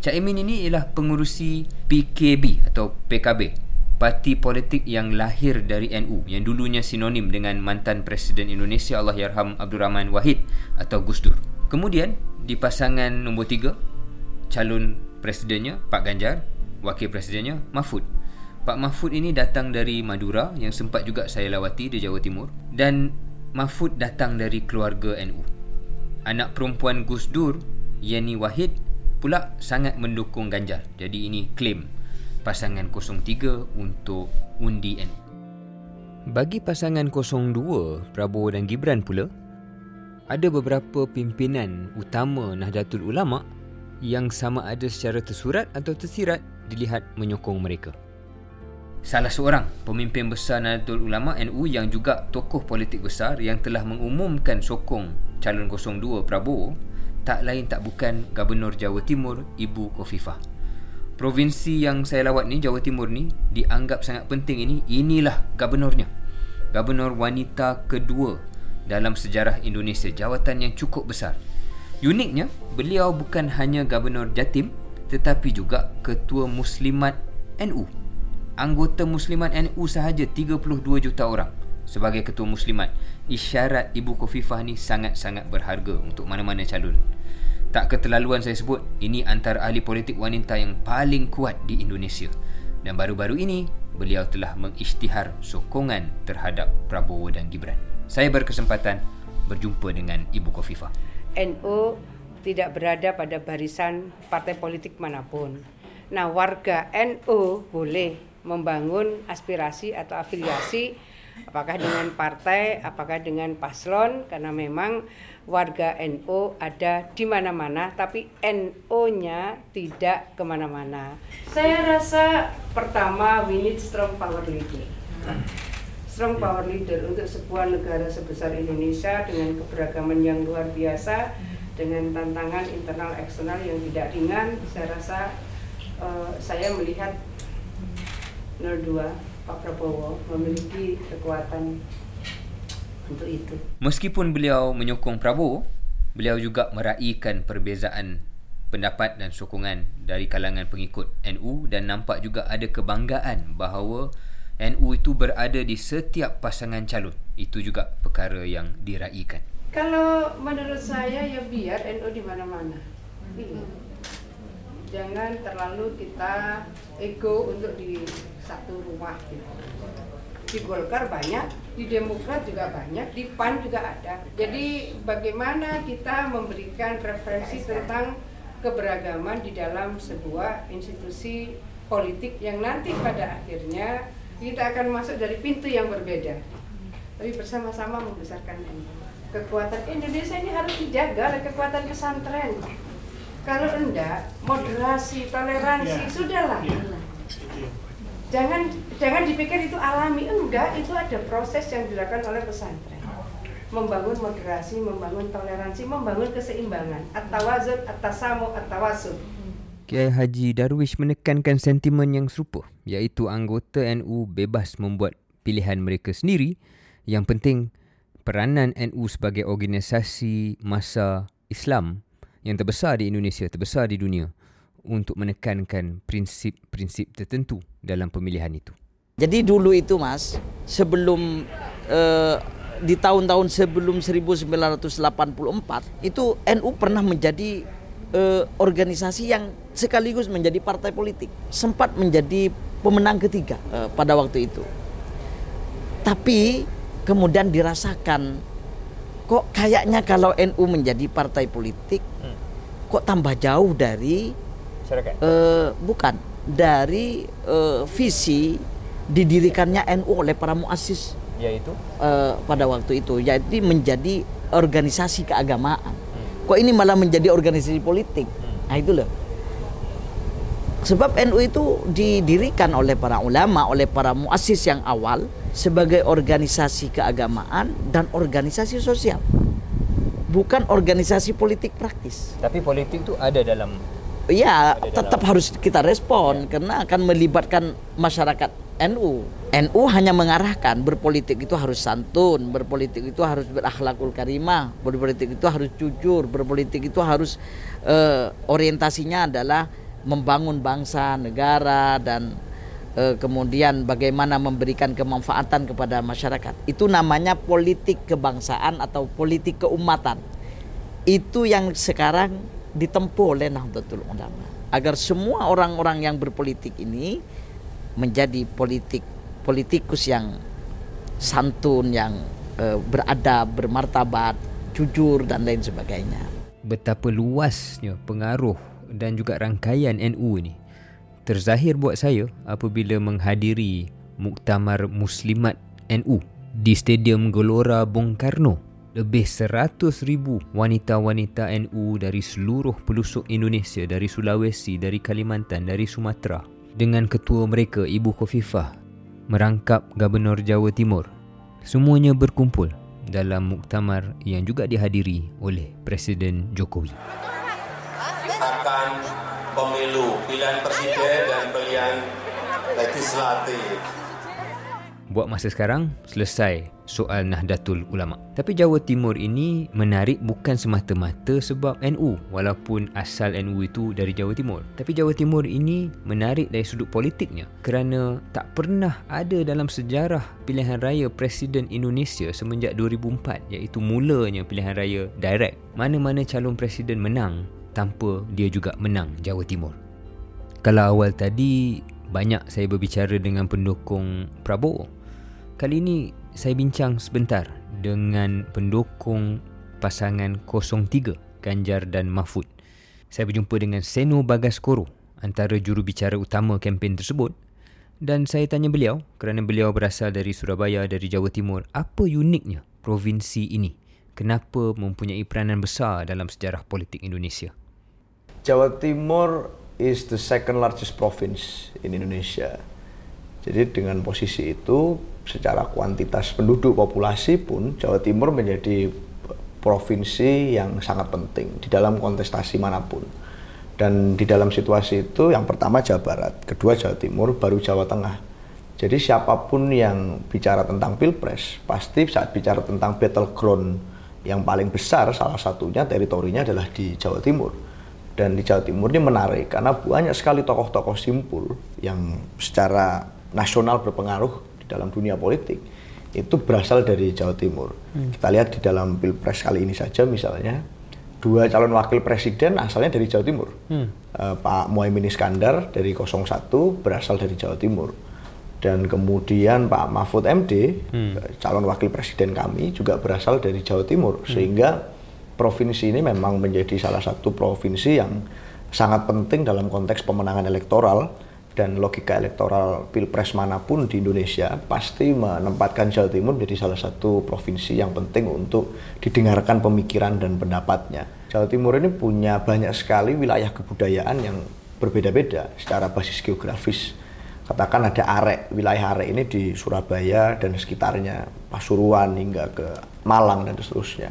Caimin ini ialah pengurusi PKB atau PKB, parti politik yang lahir dari NU, yang dulunya sinonim dengan mantan Presiden Indonesia Allahyarham Abdurrahman Wahid atau Gus Dur. Kemudian di pasangan nombor 3, calon presidennya Pak Ganjar, wakil presidennya Mahfud. Pak Mahfud ini datang dari Madura, yang sempat juga saya lawati di Jawa Timur, dan Mahfud datang dari keluarga NU. Anak perempuan Gus Dur, Yeni Wahid, pula sangat mendukung Ganjar. Jadi ini klaim pasangan 03 untuk undi NU. Bagi pasangan 02 Prabowo dan Gibran pula, ada beberapa pimpinan utama Nahdlatul Ulama yang sama ada secara tersurat atau tersirat dilihat menyokong mereka. Salah seorang pemimpin besar Nahdlatul Ulama NU yang juga tokoh politik besar yang telah mengumumkan sokong calon 02 Prabowo, tak lain tak bukan Gubernur Jawa Timur Ibu Khofifah. Provinsi yang saya lawat ni, Jawa Timur ni, dianggap sangat penting ini. Inilah gubernurnya, gubernur wanita kedua dalam sejarah Indonesia, jawatan yang cukup besar. Uniknya, beliau bukan hanya gubernur Jatim tetapi juga ketua Muslimat NU. Anggota Muslimat NU sahaja 32 juta orang sebagai ketua Muslimat. Isyarat Ibu Khofifah ni sangat-sangat berharga untuk mana-mana calon. Tak keterlaluan saya sebut, ini antara ahli politik wanita yang paling kuat di Indonesia. Dan baru-baru ini, beliau telah mengisytihar sokongan terhadap Prabowo dan Gibran. Saya berkesempatan berjumpa dengan Ibu Khofifah. NU tidak berada pada barisan partai politik manapun. Nah, warga NU boleh membangun aspirasi atau afiliasi Apakah dengan partai, apakah dengan paslon, karena memang warga NU ada di mana-mana, tapi NU-nya tidak kemana-mana. Saya rasa pertama, we need strong power leader. Strong power leader untuk sebuah negara sebesar Indonesia dengan keberagaman yang luar biasa, dengan tantangan internal eksternal yang tidak ringan. Saya rasa saya melihat 02 Pak Prabowo memiliki kekuatan untuk itu. Meskipun beliau menyokong Prabowo, beliau juga meraihkan perbezaan pendapat dan sokongan dari kalangan pengikut NU, dan nampak juga ada kebanggaan bahawa NU itu berada di setiap pasangan calon. Itu juga perkara yang diraihkan. Kalau menurut saya, ya biar NU di mana-mana. Jangan terlalu kita ego untuk di satu rumah gitu. Di Golkar banyak, di Demokrat juga banyak, di PAN juga ada. Jadi bagaimana kita memberikan referensi tentang keberagaman di dalam sebuah institusi politik yang nanti pada akhirnya kita akan masuk dari pintu yang berbeda, tapi bersama-sama membesarkan kekuatan Indonesia. Ini harus dijaga oleh kekuatan pesantren. Kalau enggak, moderasi, toleransi, sudahlah. Jangan dipikir itu alami. Enggak, itu ada proses yang dilakukan oleh pesantren. Membangun moderasi, membangun toleransi, membangun keseimbangan. At-tawazun, at-tasamu, at-tawasul. Kiai Haji Darwis menekankan sentimen yang serupa, iaitu anggota NU bebas membuat pilihan mereka sendiri. Yang penting, peranan NU sebagai organisasi massa Islam yang terbesar di Indonesia, terbesar di dunia, untuk menekankan prinsip-prinsip tertentu dalam pemilihan itu. Jadi dulu itu Mas, sebelum di tahun-tahun sebelum 1984, itu NU pernah menjadi organisasi yang sekaligus menjadi partai politik. Sempat menjadi pemenang ketiga pada waktu itu. Tapi kemudian dirasakan, kok kayaknya kalau NU menjadi partai politik, kok tambah jauh dari visi didirikannya NU oleh para muassis, yaitu pada waktu itu, yaitu menjadi organisasi keagamaan. Kok ini malah menjadi organisasi politik? Nah itu loh. Sebab NU itu didirikan oleh para ulama, oleh para muassis yang awal sebagai organisasi keagamaan dan organisasi sosial, bukan organisasi politik praktis. Tapi politik itu ada dalam. Ya, tetap harus kita respon karena akan melibatkan masyarakat NU. NU hanya mengarahkan berpolitik itu harus santun, berpolitik itu harus berakhlakul karimah, berpolitik itu harus jujur, berpolitik itu harus orientasinya adalah membangun bangsa, negara, dan kemudian bagaimana memberikan kemanfaatan kepada masyarakat. Itu namanya politik kebangsaan atau politik keumatan. Itu yang sekarang ditempuh oleh Nahdlatul Ulama, agar semua orang-orang yang berpolitik ini menjadi politikus yang santun, yang beradab, bermartabat, jujur dan lain sebagainya. Betapa luasnya pengaruh dan juga rangkaian NU ini terzahir buat saya apabila menghadiri Muktamar Muslimat NU di Stadium Gelora Bung Karno. Lebih 100,000 wanita-wanita NU dari seluruh pelosok Indonesia, dari Sulawesi, dari Kalimantan, dari Sumatera, dengan ketua mereka Ibu Khofifah, merangkap Gubernur Jawa Timur. Semuanya berkumpul dalam muktamar yang juga dihadiri oleh Presiden Jokowi. Akan pemilu, pilihan presiden dan pilihan legislatif. Buat masa sekarang, selesai soal Nahdlatul Ulama. Tapi Jawa Timur ini menarik bukan semata-mata sebab NU, walaupun asal NU itu dari Jawa Timur. Tapi Jawa Timur ini menarik dari sudut politiknya, kerana tak pernah ada dalam sejarah pilihan raya Presiden Indonesia semenjak 2004, iaitu mulanya pilihan raya direct. Mana-mana calon presiden menang tanpa dia juga menang Jawa Timur. Kalau awal tadi banyak saya berbicara dengan pendukung Prabowo, kali ini saya bincang sebentar dengan pendukung pasangan 03, Ganjar dan Mahfud. Saya berjumpa dengan Seno Bagaskoro, antara jurubicara utama kempen tersebut, Dan saya tanya beliau, kerana beliau berasal dari Surabaya, dari Jawa Timur, apa uniknya provinsi ini? Kenapa mempunyai peranan besar dalam sejarah politik Indonesia? Jawa Timur is the second largest province in Indonesia. Jadi dengan posisi itu, secara kuantitas penduduk populasi pun, Jawa Timur menjadi provinsi yang sangat penting di dalam kontestasi manapun. Dan di dalam situasi itu, yang pertama Jawa Barat, kedua Jawa Timur, baru Jawa Tengah. Jadi siapapun yang bicara tentang Pilpres, pasti saat bicara tentang battleground yang paling besar, salah satunya teritorinya adalah di Jawa Timur. Dan di Jawa Timur ini menarik, karena banyak sekali tokoh-tokoh simpul yang secara nasional berpengaruh di dalam dunia politik, itu berasal dari Jawa Timur. Kita lihat di dalam Pilpres kali ini saja misalnya, dua calon wakil presiden asalnya dari Jawa Timur. Pak Muhaimin Iskandar dari 01 berasal dari Jawa Timur. Dan kemudian Pak Mahfud MD, calon wakil presiden kami, juga berasal dari Jawa Timur. Sehingga provinsi ini memang menjadi salah satu provinsi yang sangat penting dalam konteks pemenangan elektoral. Dan logika elektoral Pilpres manapun di Indonesia pasti menempatkan Jawa Timur menjadi salah satu provinsi yang penting untuk didengarkan pemikiran dan pendapatnya. Jawa Timur ini punya banyak sekali wilayah kebudayaan yang berbeda-beda secara basis geografis. Katakan ada arek, wilayah arek ini di Surabaya dan sekitarnya, Pasuruan hingga ke Malang dan seterusnya.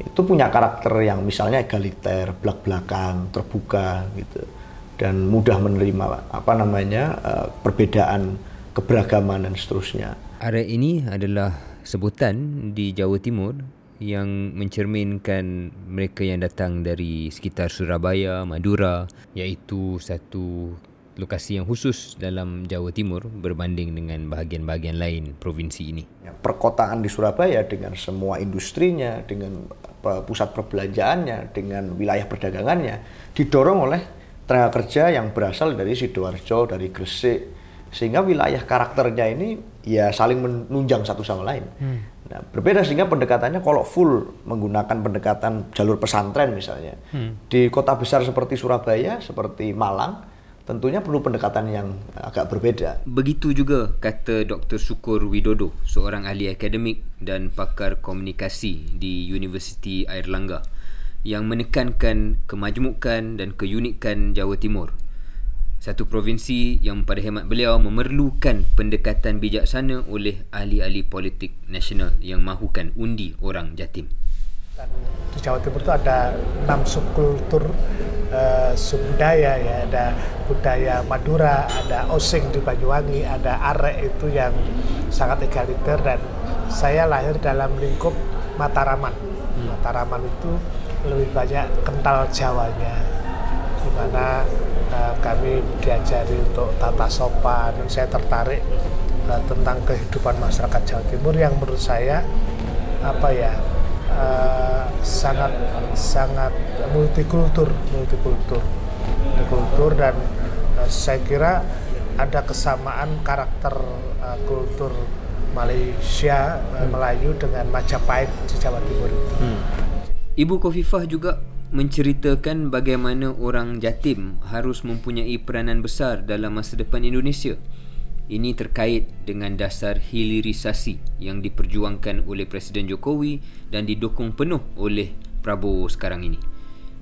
Itu punya karakter yang misalnya egaliter, belak-belakan, terbuka gitu, dan mudah menerima perbedaan keberagaman dan seterusnya. Arek ini adalah sebutan di Jawa Timur yang mencerminkan mereka yang datang dari sekitar Surabaya, Madura, iaitu satu lokasi yang khusus dalam Jawa Timur berbanding dengan bahagian-bahagian lain provinsi ini. Perkotaan di Surabaya dengan semua industrinya, dengan pusat perbelanjaannya, dengan wilayah perdagangannya didorong oleh tenaga kerja yang berasal dari Sidoarjo, dari Gresik, sehingga wilayah karakternya ini ya saling menunjang satu sama lain. Nah, berbeda sehingga pendekatannya kalau full menggunakan pendekatan jalur pesantren misalnya, di kota besar seperti Surabaya, seperti Malang, tentunya perlu pendekatan yang agak berbeda. Begitu juga kata Dr. Syukur Widodo, seorang ahli akademik dan pakar komunikasi di Universiti Airlangga, yang menekankan kemajmukan dan keunikan Jawa Timur. Satu provinsi yang pada hemat beliau memerlukan pendekatan bijaksana oleh ahli-ahli politik nasional yang mahukan undi orang Jatim. Di Jawa Timur itu ada 6 subkultur subbudaya ya, ada budaya Madura, ada Osing di Banyuwangi, ada Arek itu yang sangat egaliter, dan saya lahir dalam lingkup Mataraman. Mataraman itu lebih banyak kental Jawanya, di mana kami diajari untuk tata sopan. Saya tertarik tentang kehidupan masyarakat Jawa Timur yang menurut saya sangat multikultur, dan saya kira ada kesamaan karakter kultur Malaysia, Melayu dengan Majapahit di Jawa Timur itu. Ibu Khofifah juga menceritakan bagaimana orang Jatim harus mempunyai peranan besar dalam masa depan Indonesia. Ini terkait dengan dasar hilirisasi yang diperjuangkan oleh Presiden Jokowi dan didukung penuh oleh Prabowo sekarang ini.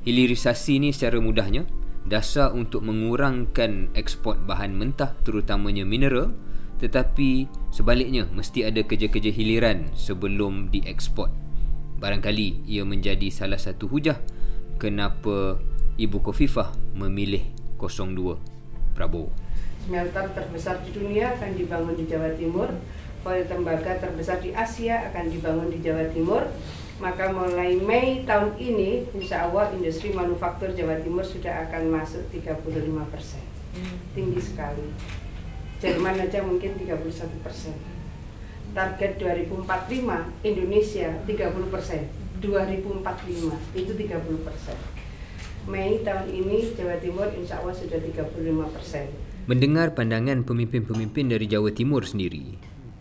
Hilirisasi ini secara mudahnya dasar untuk mengurangkan ekspor bahan mentah, terutamanya mineral, tetapi sebaliknya mesti ada kerja-kerja hiliran sebelum diekspor. Barangkali ia menjadi salah satu hujah kenapa Ibu Khofifah memilih 02 Prabowo. Smelter terbesar di dunia akan dibangun di Jawa Timur. Kuaril tembaga terbesar di Asia akan dibangun di Jawa Timur. Maka mulai Mei tahun ini, insya Allah industri manufaktur Jawa Timur sudah akan masuk 35%. Tinggi sekali. Jerman aja mungkin 31%. Target 2045, Indonesia 30%, 2045, itu 30%. Mei tahun ini, Jawa Timur insya Allah sudah 35%. Mendengar pandangan pemimpin-pemimpin dari Jawa Timur sendiri,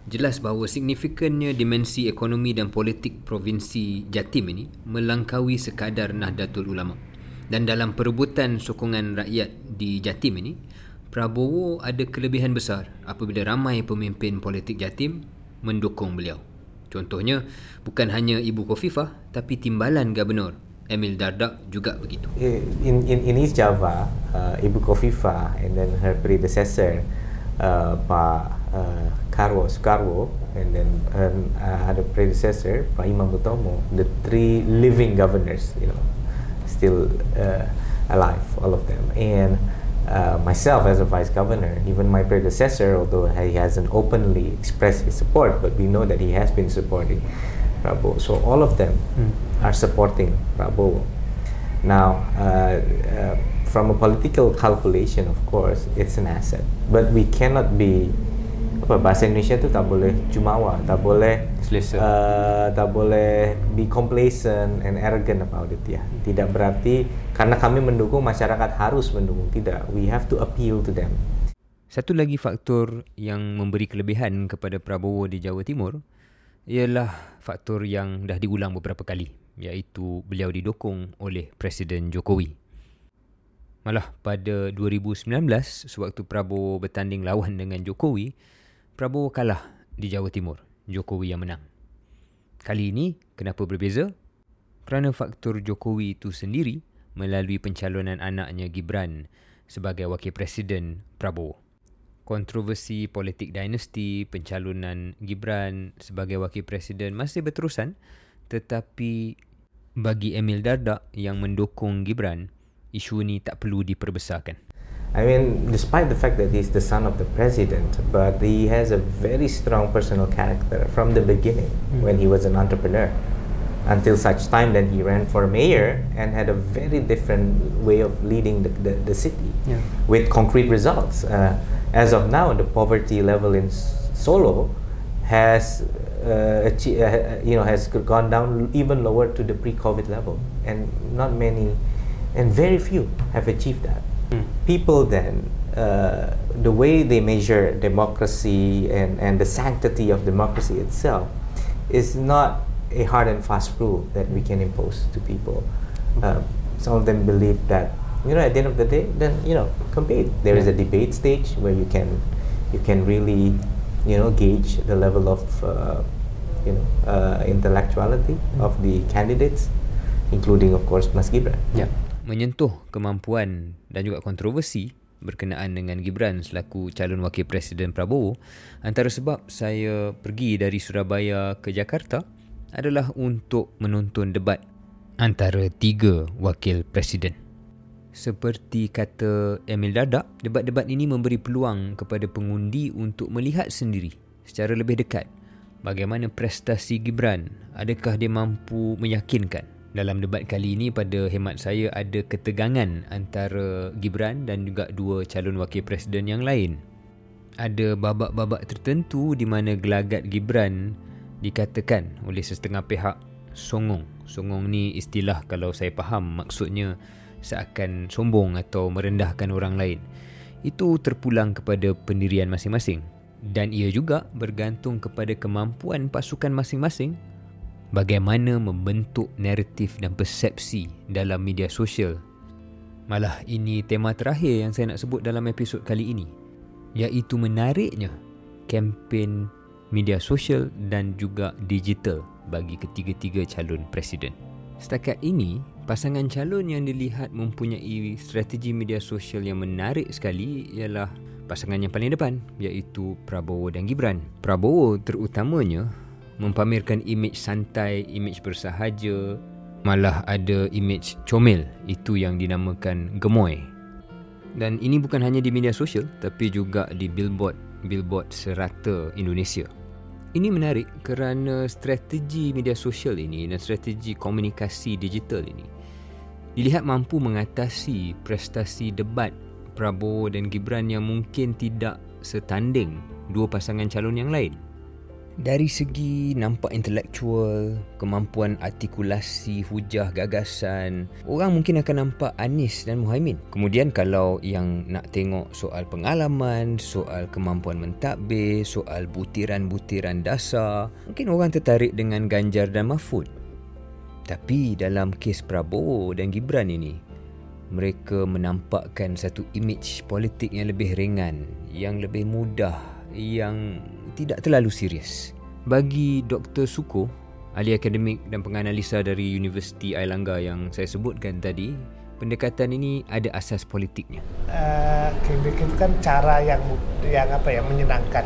jelas bahawa signifikannya dimensi ekonomi dan politik provinsi Jatim ini melangkaui sekadar Nahdlatul Ulama. Dan dalam perebutan sokongan rakyat di Jatim ini, Prabowo ada kelebihan besar apabila ramai pemimpin politik jatim mendukung beliau. Contohnya, bukan hanya Ibu Khofifah, tapi timbalan Gubernur Emil Dardak juga begitu. In East Java, Ibu Khofifah and then her predecessor Pak Sukarwo and then her predecessor Pak Imam Utomo, the three living governors, you know, still alive, all of them. And myself as a vice governor, even my predecessor, although he hasn't openly expressed his support, but we know that he has been supporting Prabowo. So all of them are supporting Prabowo. Now, from a political calculation, of course, it's an asset. But we cannot be, bahasa Indonesia tu tak boleh jumawa, tak boleh be complacent and arrogant about it, ya. Tidak berarti karena kami mendukung masyarakat harus mendukung, tidak. We have to appeal to them. Satu lagi faktor yang memberi kelebihan kepada Prabowo di Jawa Timur ialah faktor yang dah diulang beberapa kali, iaitu beliau didukung oleh Presiden Jokowi. Malah pada 2019, sewaktu Prabowo bertanding lawan dengan Jokowi, Prabowo kalah di Jawa Timur. Jokowi yang menang. Kali ini, kenapa berbeza? Kerana faktor Jokowi itu sendiri melalui pencalonan anaknya Gibran sebagai wakil presiden Prabowo. Kontroversi politik dinasti pencalonan Gibran sebagai wakil presiden masih berterusan, tetapi bagi Emil Dardak yang mendukung Gibran, isu ini tak perlu diperbesarkan. I mean, despite the fact that he's the son of the president, but he has a very strong personal character from the beginning when he was an entrepreneur until such time that he ran for mayor and had a very different way of leading the city with concrete results. As of now, the poverty level in Solo has has gone down even lower to the pre-COVID level, and not many and very few have achieved that. People then, the way they measure democracy and the sanctity of democracy itself is not a hard and fast rule that we can impose to people. Some of them believe that, you know, at the end of the day, then, you know, compete. There is a debate stage where you can really, you know, gauge the level of, intellectuality of the candidates, including, of course, Mas Gibran. Yeah. Menyentuh kemampuan dan juga kontroversi berkenaan dengan Gibran selaku calon wakil presiden Prabowo, antara sebab saya pergi dari Surabaya ke Jakarta adalah untuk menonton debat antara tiga wakil presiden. Seperti kata Emil Dardak, debat-debat ini memberi peluang kepada pengundi untuk melihat sendiri secara lebih dekat bagaimana prestasi Gibran, adakah dia mampu meyakinkan. Dalam debat kali ini, pada hemat saya, ada ketegangan antara Gibran dan juga dua calon wakil presiden yang lain. Ada babak-babak tertentu di mana gelagat Gibran dikatakan oleh setengah pihak songong. Songong ni istilah, kalau saya faham, maksudnya seakan sombong atau merendahkan orang lain. Itu terpulang kepada pendirian masing-masing. Dan ia juga bergantung kepada kemampuan pasukan masing-masing bagaimana membentuk naratif dan persepsi dalam media sosial. Malah ini tema terakhir yang saya nak sebut dalam episod kali ini, iaitu menariknya kempen media sosial dan juga digital bagi ketiga-tiga calon presiden. Setakat ini, pasangan calon yang dilihat mempunyai strategi media sosial yang menarik sekali ialah pasangan yang paling depan, iaitu Prabowo dan Gibran. Prabowo terutamanya mempamerkan imej santai, imej bersahaja, malah ada imej comel, itu yang dinamakan gemoy. Dan ini bukan hanya di media sosial, tapi juga di billboard serata Indonesia. Ini menarik kerana strategi media sosial ini dan strategi komunikasi digital ini dilihat mampu mengatasi prestasi debat Prabowo dan Gibran yang mungkin tidak setanding dua pasangan calon yang lain. Dari segi nampak intelektual, kemampuan artikulasi, hujah, gagasan, orang mungkin akan nampak Anies dan Muhaimin. Kemudian kalau yang nak tengok soal pengalaman, soal kemampuan mentadbir, soal butiran-butiran dasar, mungkin orang tertarik dengan Ganjar dan Mahfud. Tapi dalam kes Prabowo dan Gibran ini, mereka menampakkan satu imej politik yang lebih ringan, yang lebih mudah, yang tidak terlalu serius. Bagi Dr. Suko, ahli akademik dan penganalisa dari Universiti Airlangga yang saya sebutkan tadi, pendekatan ini ada asas politiknya. Gimmick itu kan cara yang menyenangkan.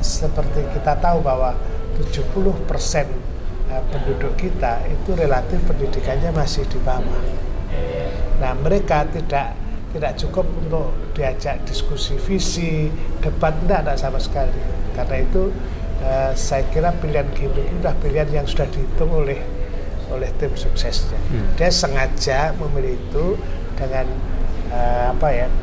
Seperti kita tahu bahwa 70% penduduk kita itu relatif pendidikannya masih di bawah. Nah, mereka tidak cukup untuk diajak diskusi visi, debat, tidak sama sekali. Karena itu saya kira pilihan gimmick itu adalah pilihan yang sudah dihitung oleh tim suksesnya. Dia sengaja memilih itu dengan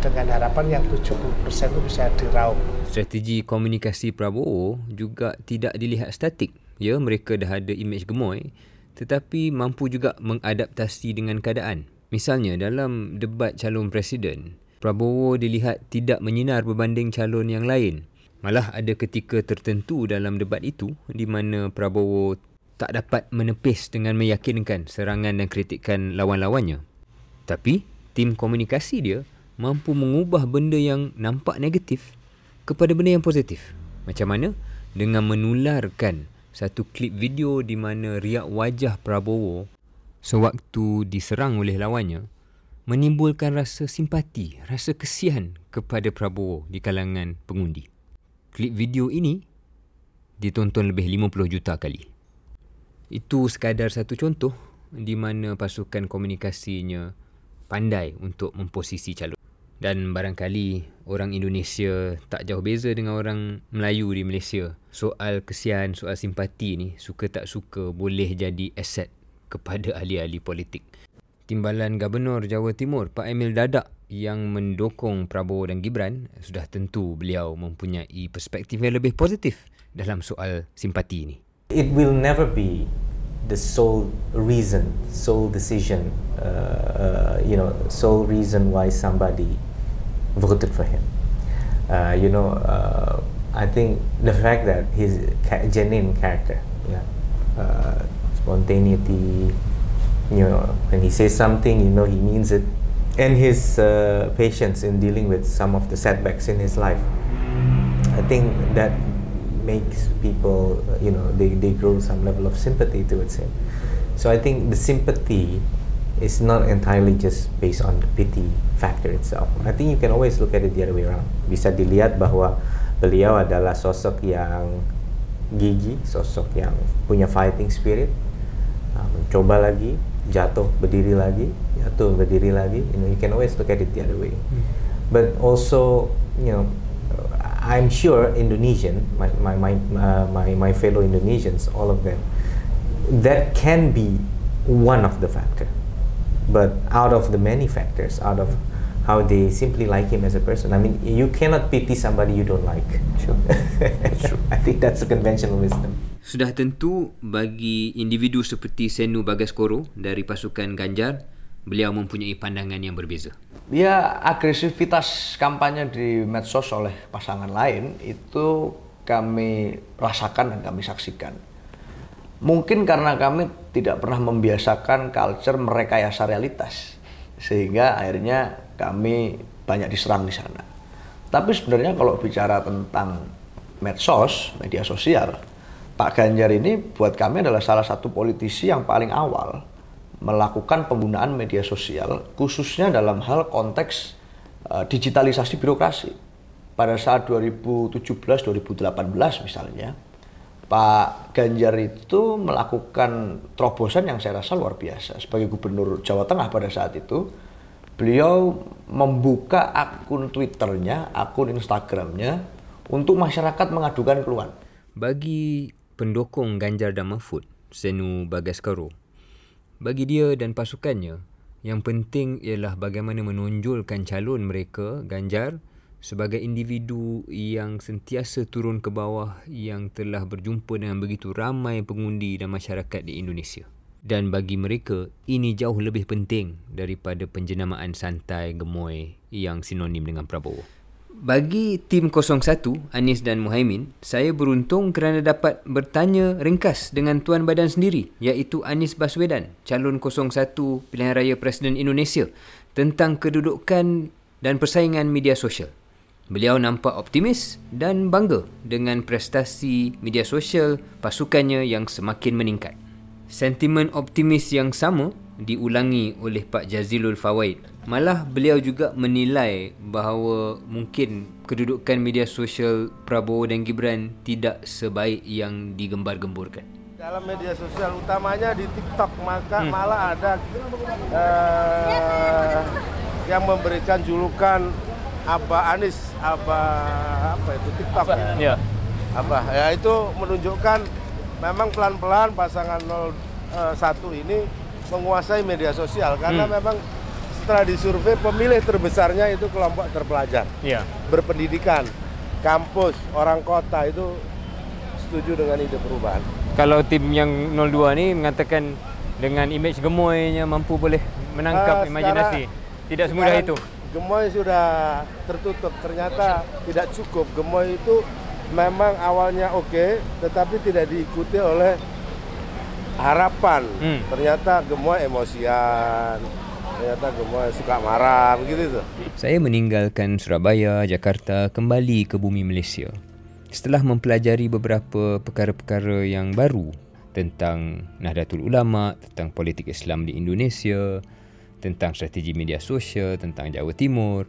dengan harapan yang 70% itu bisa diraup. Strategi komunikasi Prabowo juga tidak dilihat statik. Ya, mereka dah ada imej gemoy, tetapi mampu juga mengadaptasi dengan keadaan. Misalnya dalam debat calon presiden, Prabowo dilihat tidak menyinar berbanding calon yang lain. Malah ada ketika tertentu dalam debat itu di mana Prabowo tak dapat menepis dengan meyakinkan serangan dan kritikan lawan-lawannya. Tapi, tim komunikasi dia mampu mengubah benda yang nampak negatif kepada benda yang positif. Macam mana? Dengan menularkan satu klip video di mana riak wajah Prabowo sewaktu diserang oleh lawannya menimbulkan rasa simpati, rasa kesian kepada Prabowo di kalangan pengundi. Klip video ini ditonton lebih 50 juta kali. Itu sekadar satu contoh di mana pasukan komunikasinya pandai untuk memposisi calon. Dan barangkali orang Indonesia tak jauh beza dengan orang Melayu di Malaysia. Soal kesian, soal simpati ni, suka tak suka boleh jadi aset kepada ahli-ahli politik. Timbalan Gubernur Jawa Timur Pak Emil Dardak yang mendukung Prabowo dan Gibran, sudah tentu beliau mempunyai perspektif yang lebih positif dalam soal simpati ni. It will never be the sole reason, sole decision, sole reason why somebody voted for him. I think the fact that his genuine character, spontaneity, when he says something, he means it, and his patience in dealing with some of the setbacks in his life. I think that makes people, they grow some level of sympathy towards him. So I think the sympathy is not entirely just based on the pity factor itself. I think you can always look at it the other way around. Bisa dilihat bahwa beliau adalah sosok yang gigih, sosok yang punya fighting spirit, mencoba lagi, jatuh, berdiri lagi, jatuh, berdiri lagi. You can always look at it the other way. But also, I'm sure Indonesian, my fellow Indonesians, all of them, that can be one of the factor. But out of the many factors, out of how they simply like him as a person, I mean, you cannot pity somebody you don't like. Sure. True. I think that's a conventional wisdom. Sudah tentu bagi individu seperti Seno Bagaskoro dari pasukan Ganjar, beliau mempunyai pandangan yang berbeza. Ya, agresivitas kampanye di medsos oleh pasangan lain itu kami rasakan dan kami saksikan. Mungkin karena kami tidak pernah membiasakan culture merekayasa realitas, sehingga akhirnya kami banyak diserang di sana. Tapi sebenarnya kalau bicara tentang medsos, media sosial, Pak Ganjar ini buat kami adalah salah satu politisi yang paling awal melakukan penggunaan media sosial, khususnya dalam hal konteks digitalisasi birokrasi. Pada saat 2017-2018 misalnya, Pak Ganjar itu melakukan terobosan yang saya rasa luar biasa. Sebagai Gubernur Jawa Tengah pada saat itu, beliau membuka akun Twitternya, akun Instagramnya untuk masyarakat mengadukan keluhan. Bagi pendukung Ganjar dan Mahfud, Seno Bagaskoro, bagi dia dan pasukannya, yang penting ialah bagaimana menonjolkan calon mereka, Ganjar, sebagai individu yang sentiasa turun ke bawah, yang telah berjumpa dengan begitu ramai pengundi dan masyarakat di Indonesia. Dan bagi mereka, ini jauh lebih penting daripada penjenamaan santai gemoy yang sinonim dengan Prabowo. Bagi tim 01, Anies dan Muhaimin, saya beruntung kerana dapat bertanya ringkas dengan tuan badan sendiri, iaitu Anies Baswedan, calon 01 Pilihan Raya Presiden Indonesia, tentang kedudukan dan persaingan media sosial. Beliau nampak optimis dan bangga dengan prestasi media sosial pasukannya yang semakin meningkat. Sentimen optimis yang sama diulangi oleh Pak Jazilul Fawaid. Malah beliau juga menilai bahawa mungkin kedudukan media sosial Prabowo dan Gibran tidak sebaik yang digembar-gemburkan. Dalam media sosial utamanya di TikTok, maka malah ada yang memberikan julukan Abah Anies, Abah apa itu TikTok Abah, ya. Abah, ya, itu menunjukkan memang pelan-pelan pasangan 01 ini menguasai media sosial karena memang setelah disurvei pemilih terbesarnya itu kelompok terpelajar, berpendidikan, kampus, orang kota itu setuju dengan ide perubahan. Kalau tim yang 02 ni mengatakan dengan imej gemoynya mampu boleh menangkap imajinasi. Tidak semudah itu. Gemoy sudah tertutup, ternyata tidak cukup. Gemoy itu memang awalnya okey, tetapi tidak diikuti oleh harapan. Ternyata gemoy emosian. Ternyata gemar suka marah, begitu tu. Saya meninggalkan Surabaya, Jakarta, kembali ke bumi Malaysia. Setelah mempelajari beberapa perkara-perkara yang baru tentang Nahdlatul Ulama, tentang politik Islam di Indonesia, tentang strategi media sosial, tentang Jawa Timur.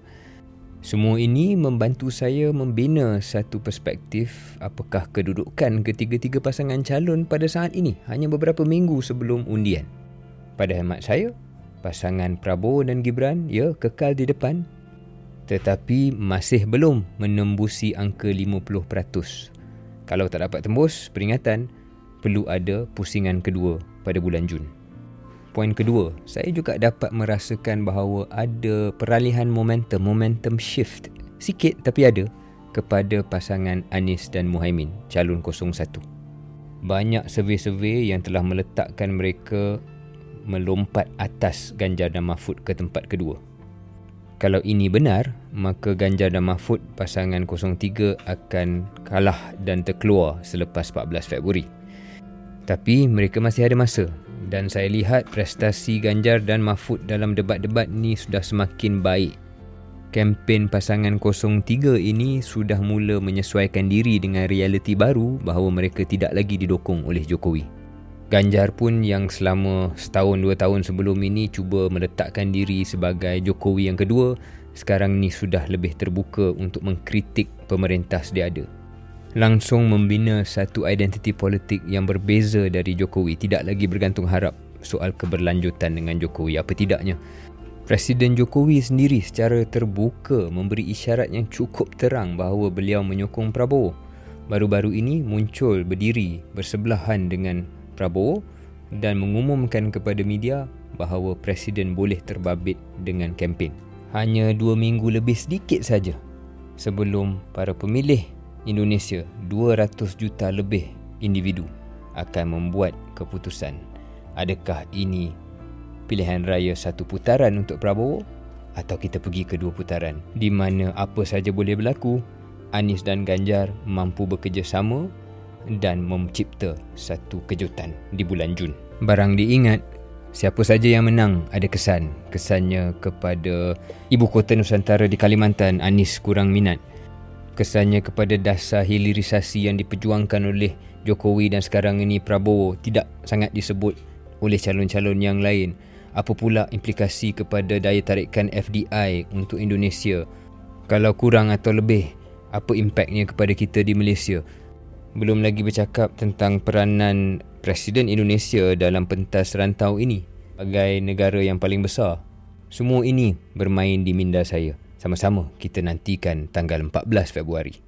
Semua ini membantu saya membina satu perspektif apakah kedudukan ketiga-tiga pasangan calon pada saat ini, hanya beberapa minggu sebelum undian. Pada hemat saya, pasangan Prabowo dan Gibran, kekal di depan, tetapi masih belum menembusi angka 50%. Kalau tak dapat tembus, peringatan, perlu ada pusingan kedua pada bulan Jun. Poin kedua, saya juga dapat merasakan bahawa ada peralihan momentum shift, sikit tapi ada, kepada pasangan Anies dan Muhaimin, calon 01. Banyak survei-survei yang telah meletakkan mereka melompat atas Ganjar dan Mahfud ke tempat kedua. Kalau ini benar, maka Ganjar dan Mahfud pasangan 03 akan kalah dan terkeluar selepas 14 Februari. Tapi mereka masih ada masa dan saya lihat prestasi Ganjar dan Mahfud dalam debat-debat ni sudah semakin baik. Kempen pasangan 03 ini sudah mula menyesuaikan diri dengan realiti baru bahawa mereka tidak lagi didokong oleh Jokowi. Ganjar pun yang selama setahun dua tahun sebelum ini cuba meletakkan diri sebagai Jokowi yang kedua, sekarang ni sudah lebih terbuka untuk mengkritik pemerintah sediada. Langsung membina satu identiti politik yang berbeza dari Jokowi, tidak lagi bergantung harap soal keberlanjutan dengan Jokowi, apa tidaknya. Presiden Jokowi sendiri secara terbuka memberi isyarat yang cukup terang bahawa beliau menyokong Prabowo. Baru-baru ini muncul berdiri bersebelahan dengan Prabowo dan mengumumkan kepada media bahawa Presiden boleh terbabit dengan kempen. Hanya 2 minggu lebih sedikit saja sebelum para pemilih Indonesia 200 juta lebih individu akan membuat keputusan. Adakah ini pilihan raya satu putaran untuk Prabowo atau kita pergi ke 2 putaran di mana apa saja boleh berlaku? Anies dan Ganjar mampu bekerjasama dan mencipta satu kejutan di bulan Jun. Barang diingat, siapa saja yang menang ada kesan. Kesannya kepada ibu kota Nusantara di Kalimantan, Anies kurang minat. Kesannya kepada dasar hilirisasi yang diperjuangkan oleh Jokowi dan sekarang ini Prabowo tidak sangat disebut oleh calon-calon yang lain. Apa pula implikasi kepada daya tarikan FDI untuk Indonesia? Kalau kurang atau lebih, apa impaknya kepada kita di Malaysia? Belum lagi bercakap tentang peranan Presiden Indonesia dalam pentas rantau ini sebagai negara yang paling besar. Semua ini bermain di minda saya. Sama-sama kita nantikan tanggal 14 Februari.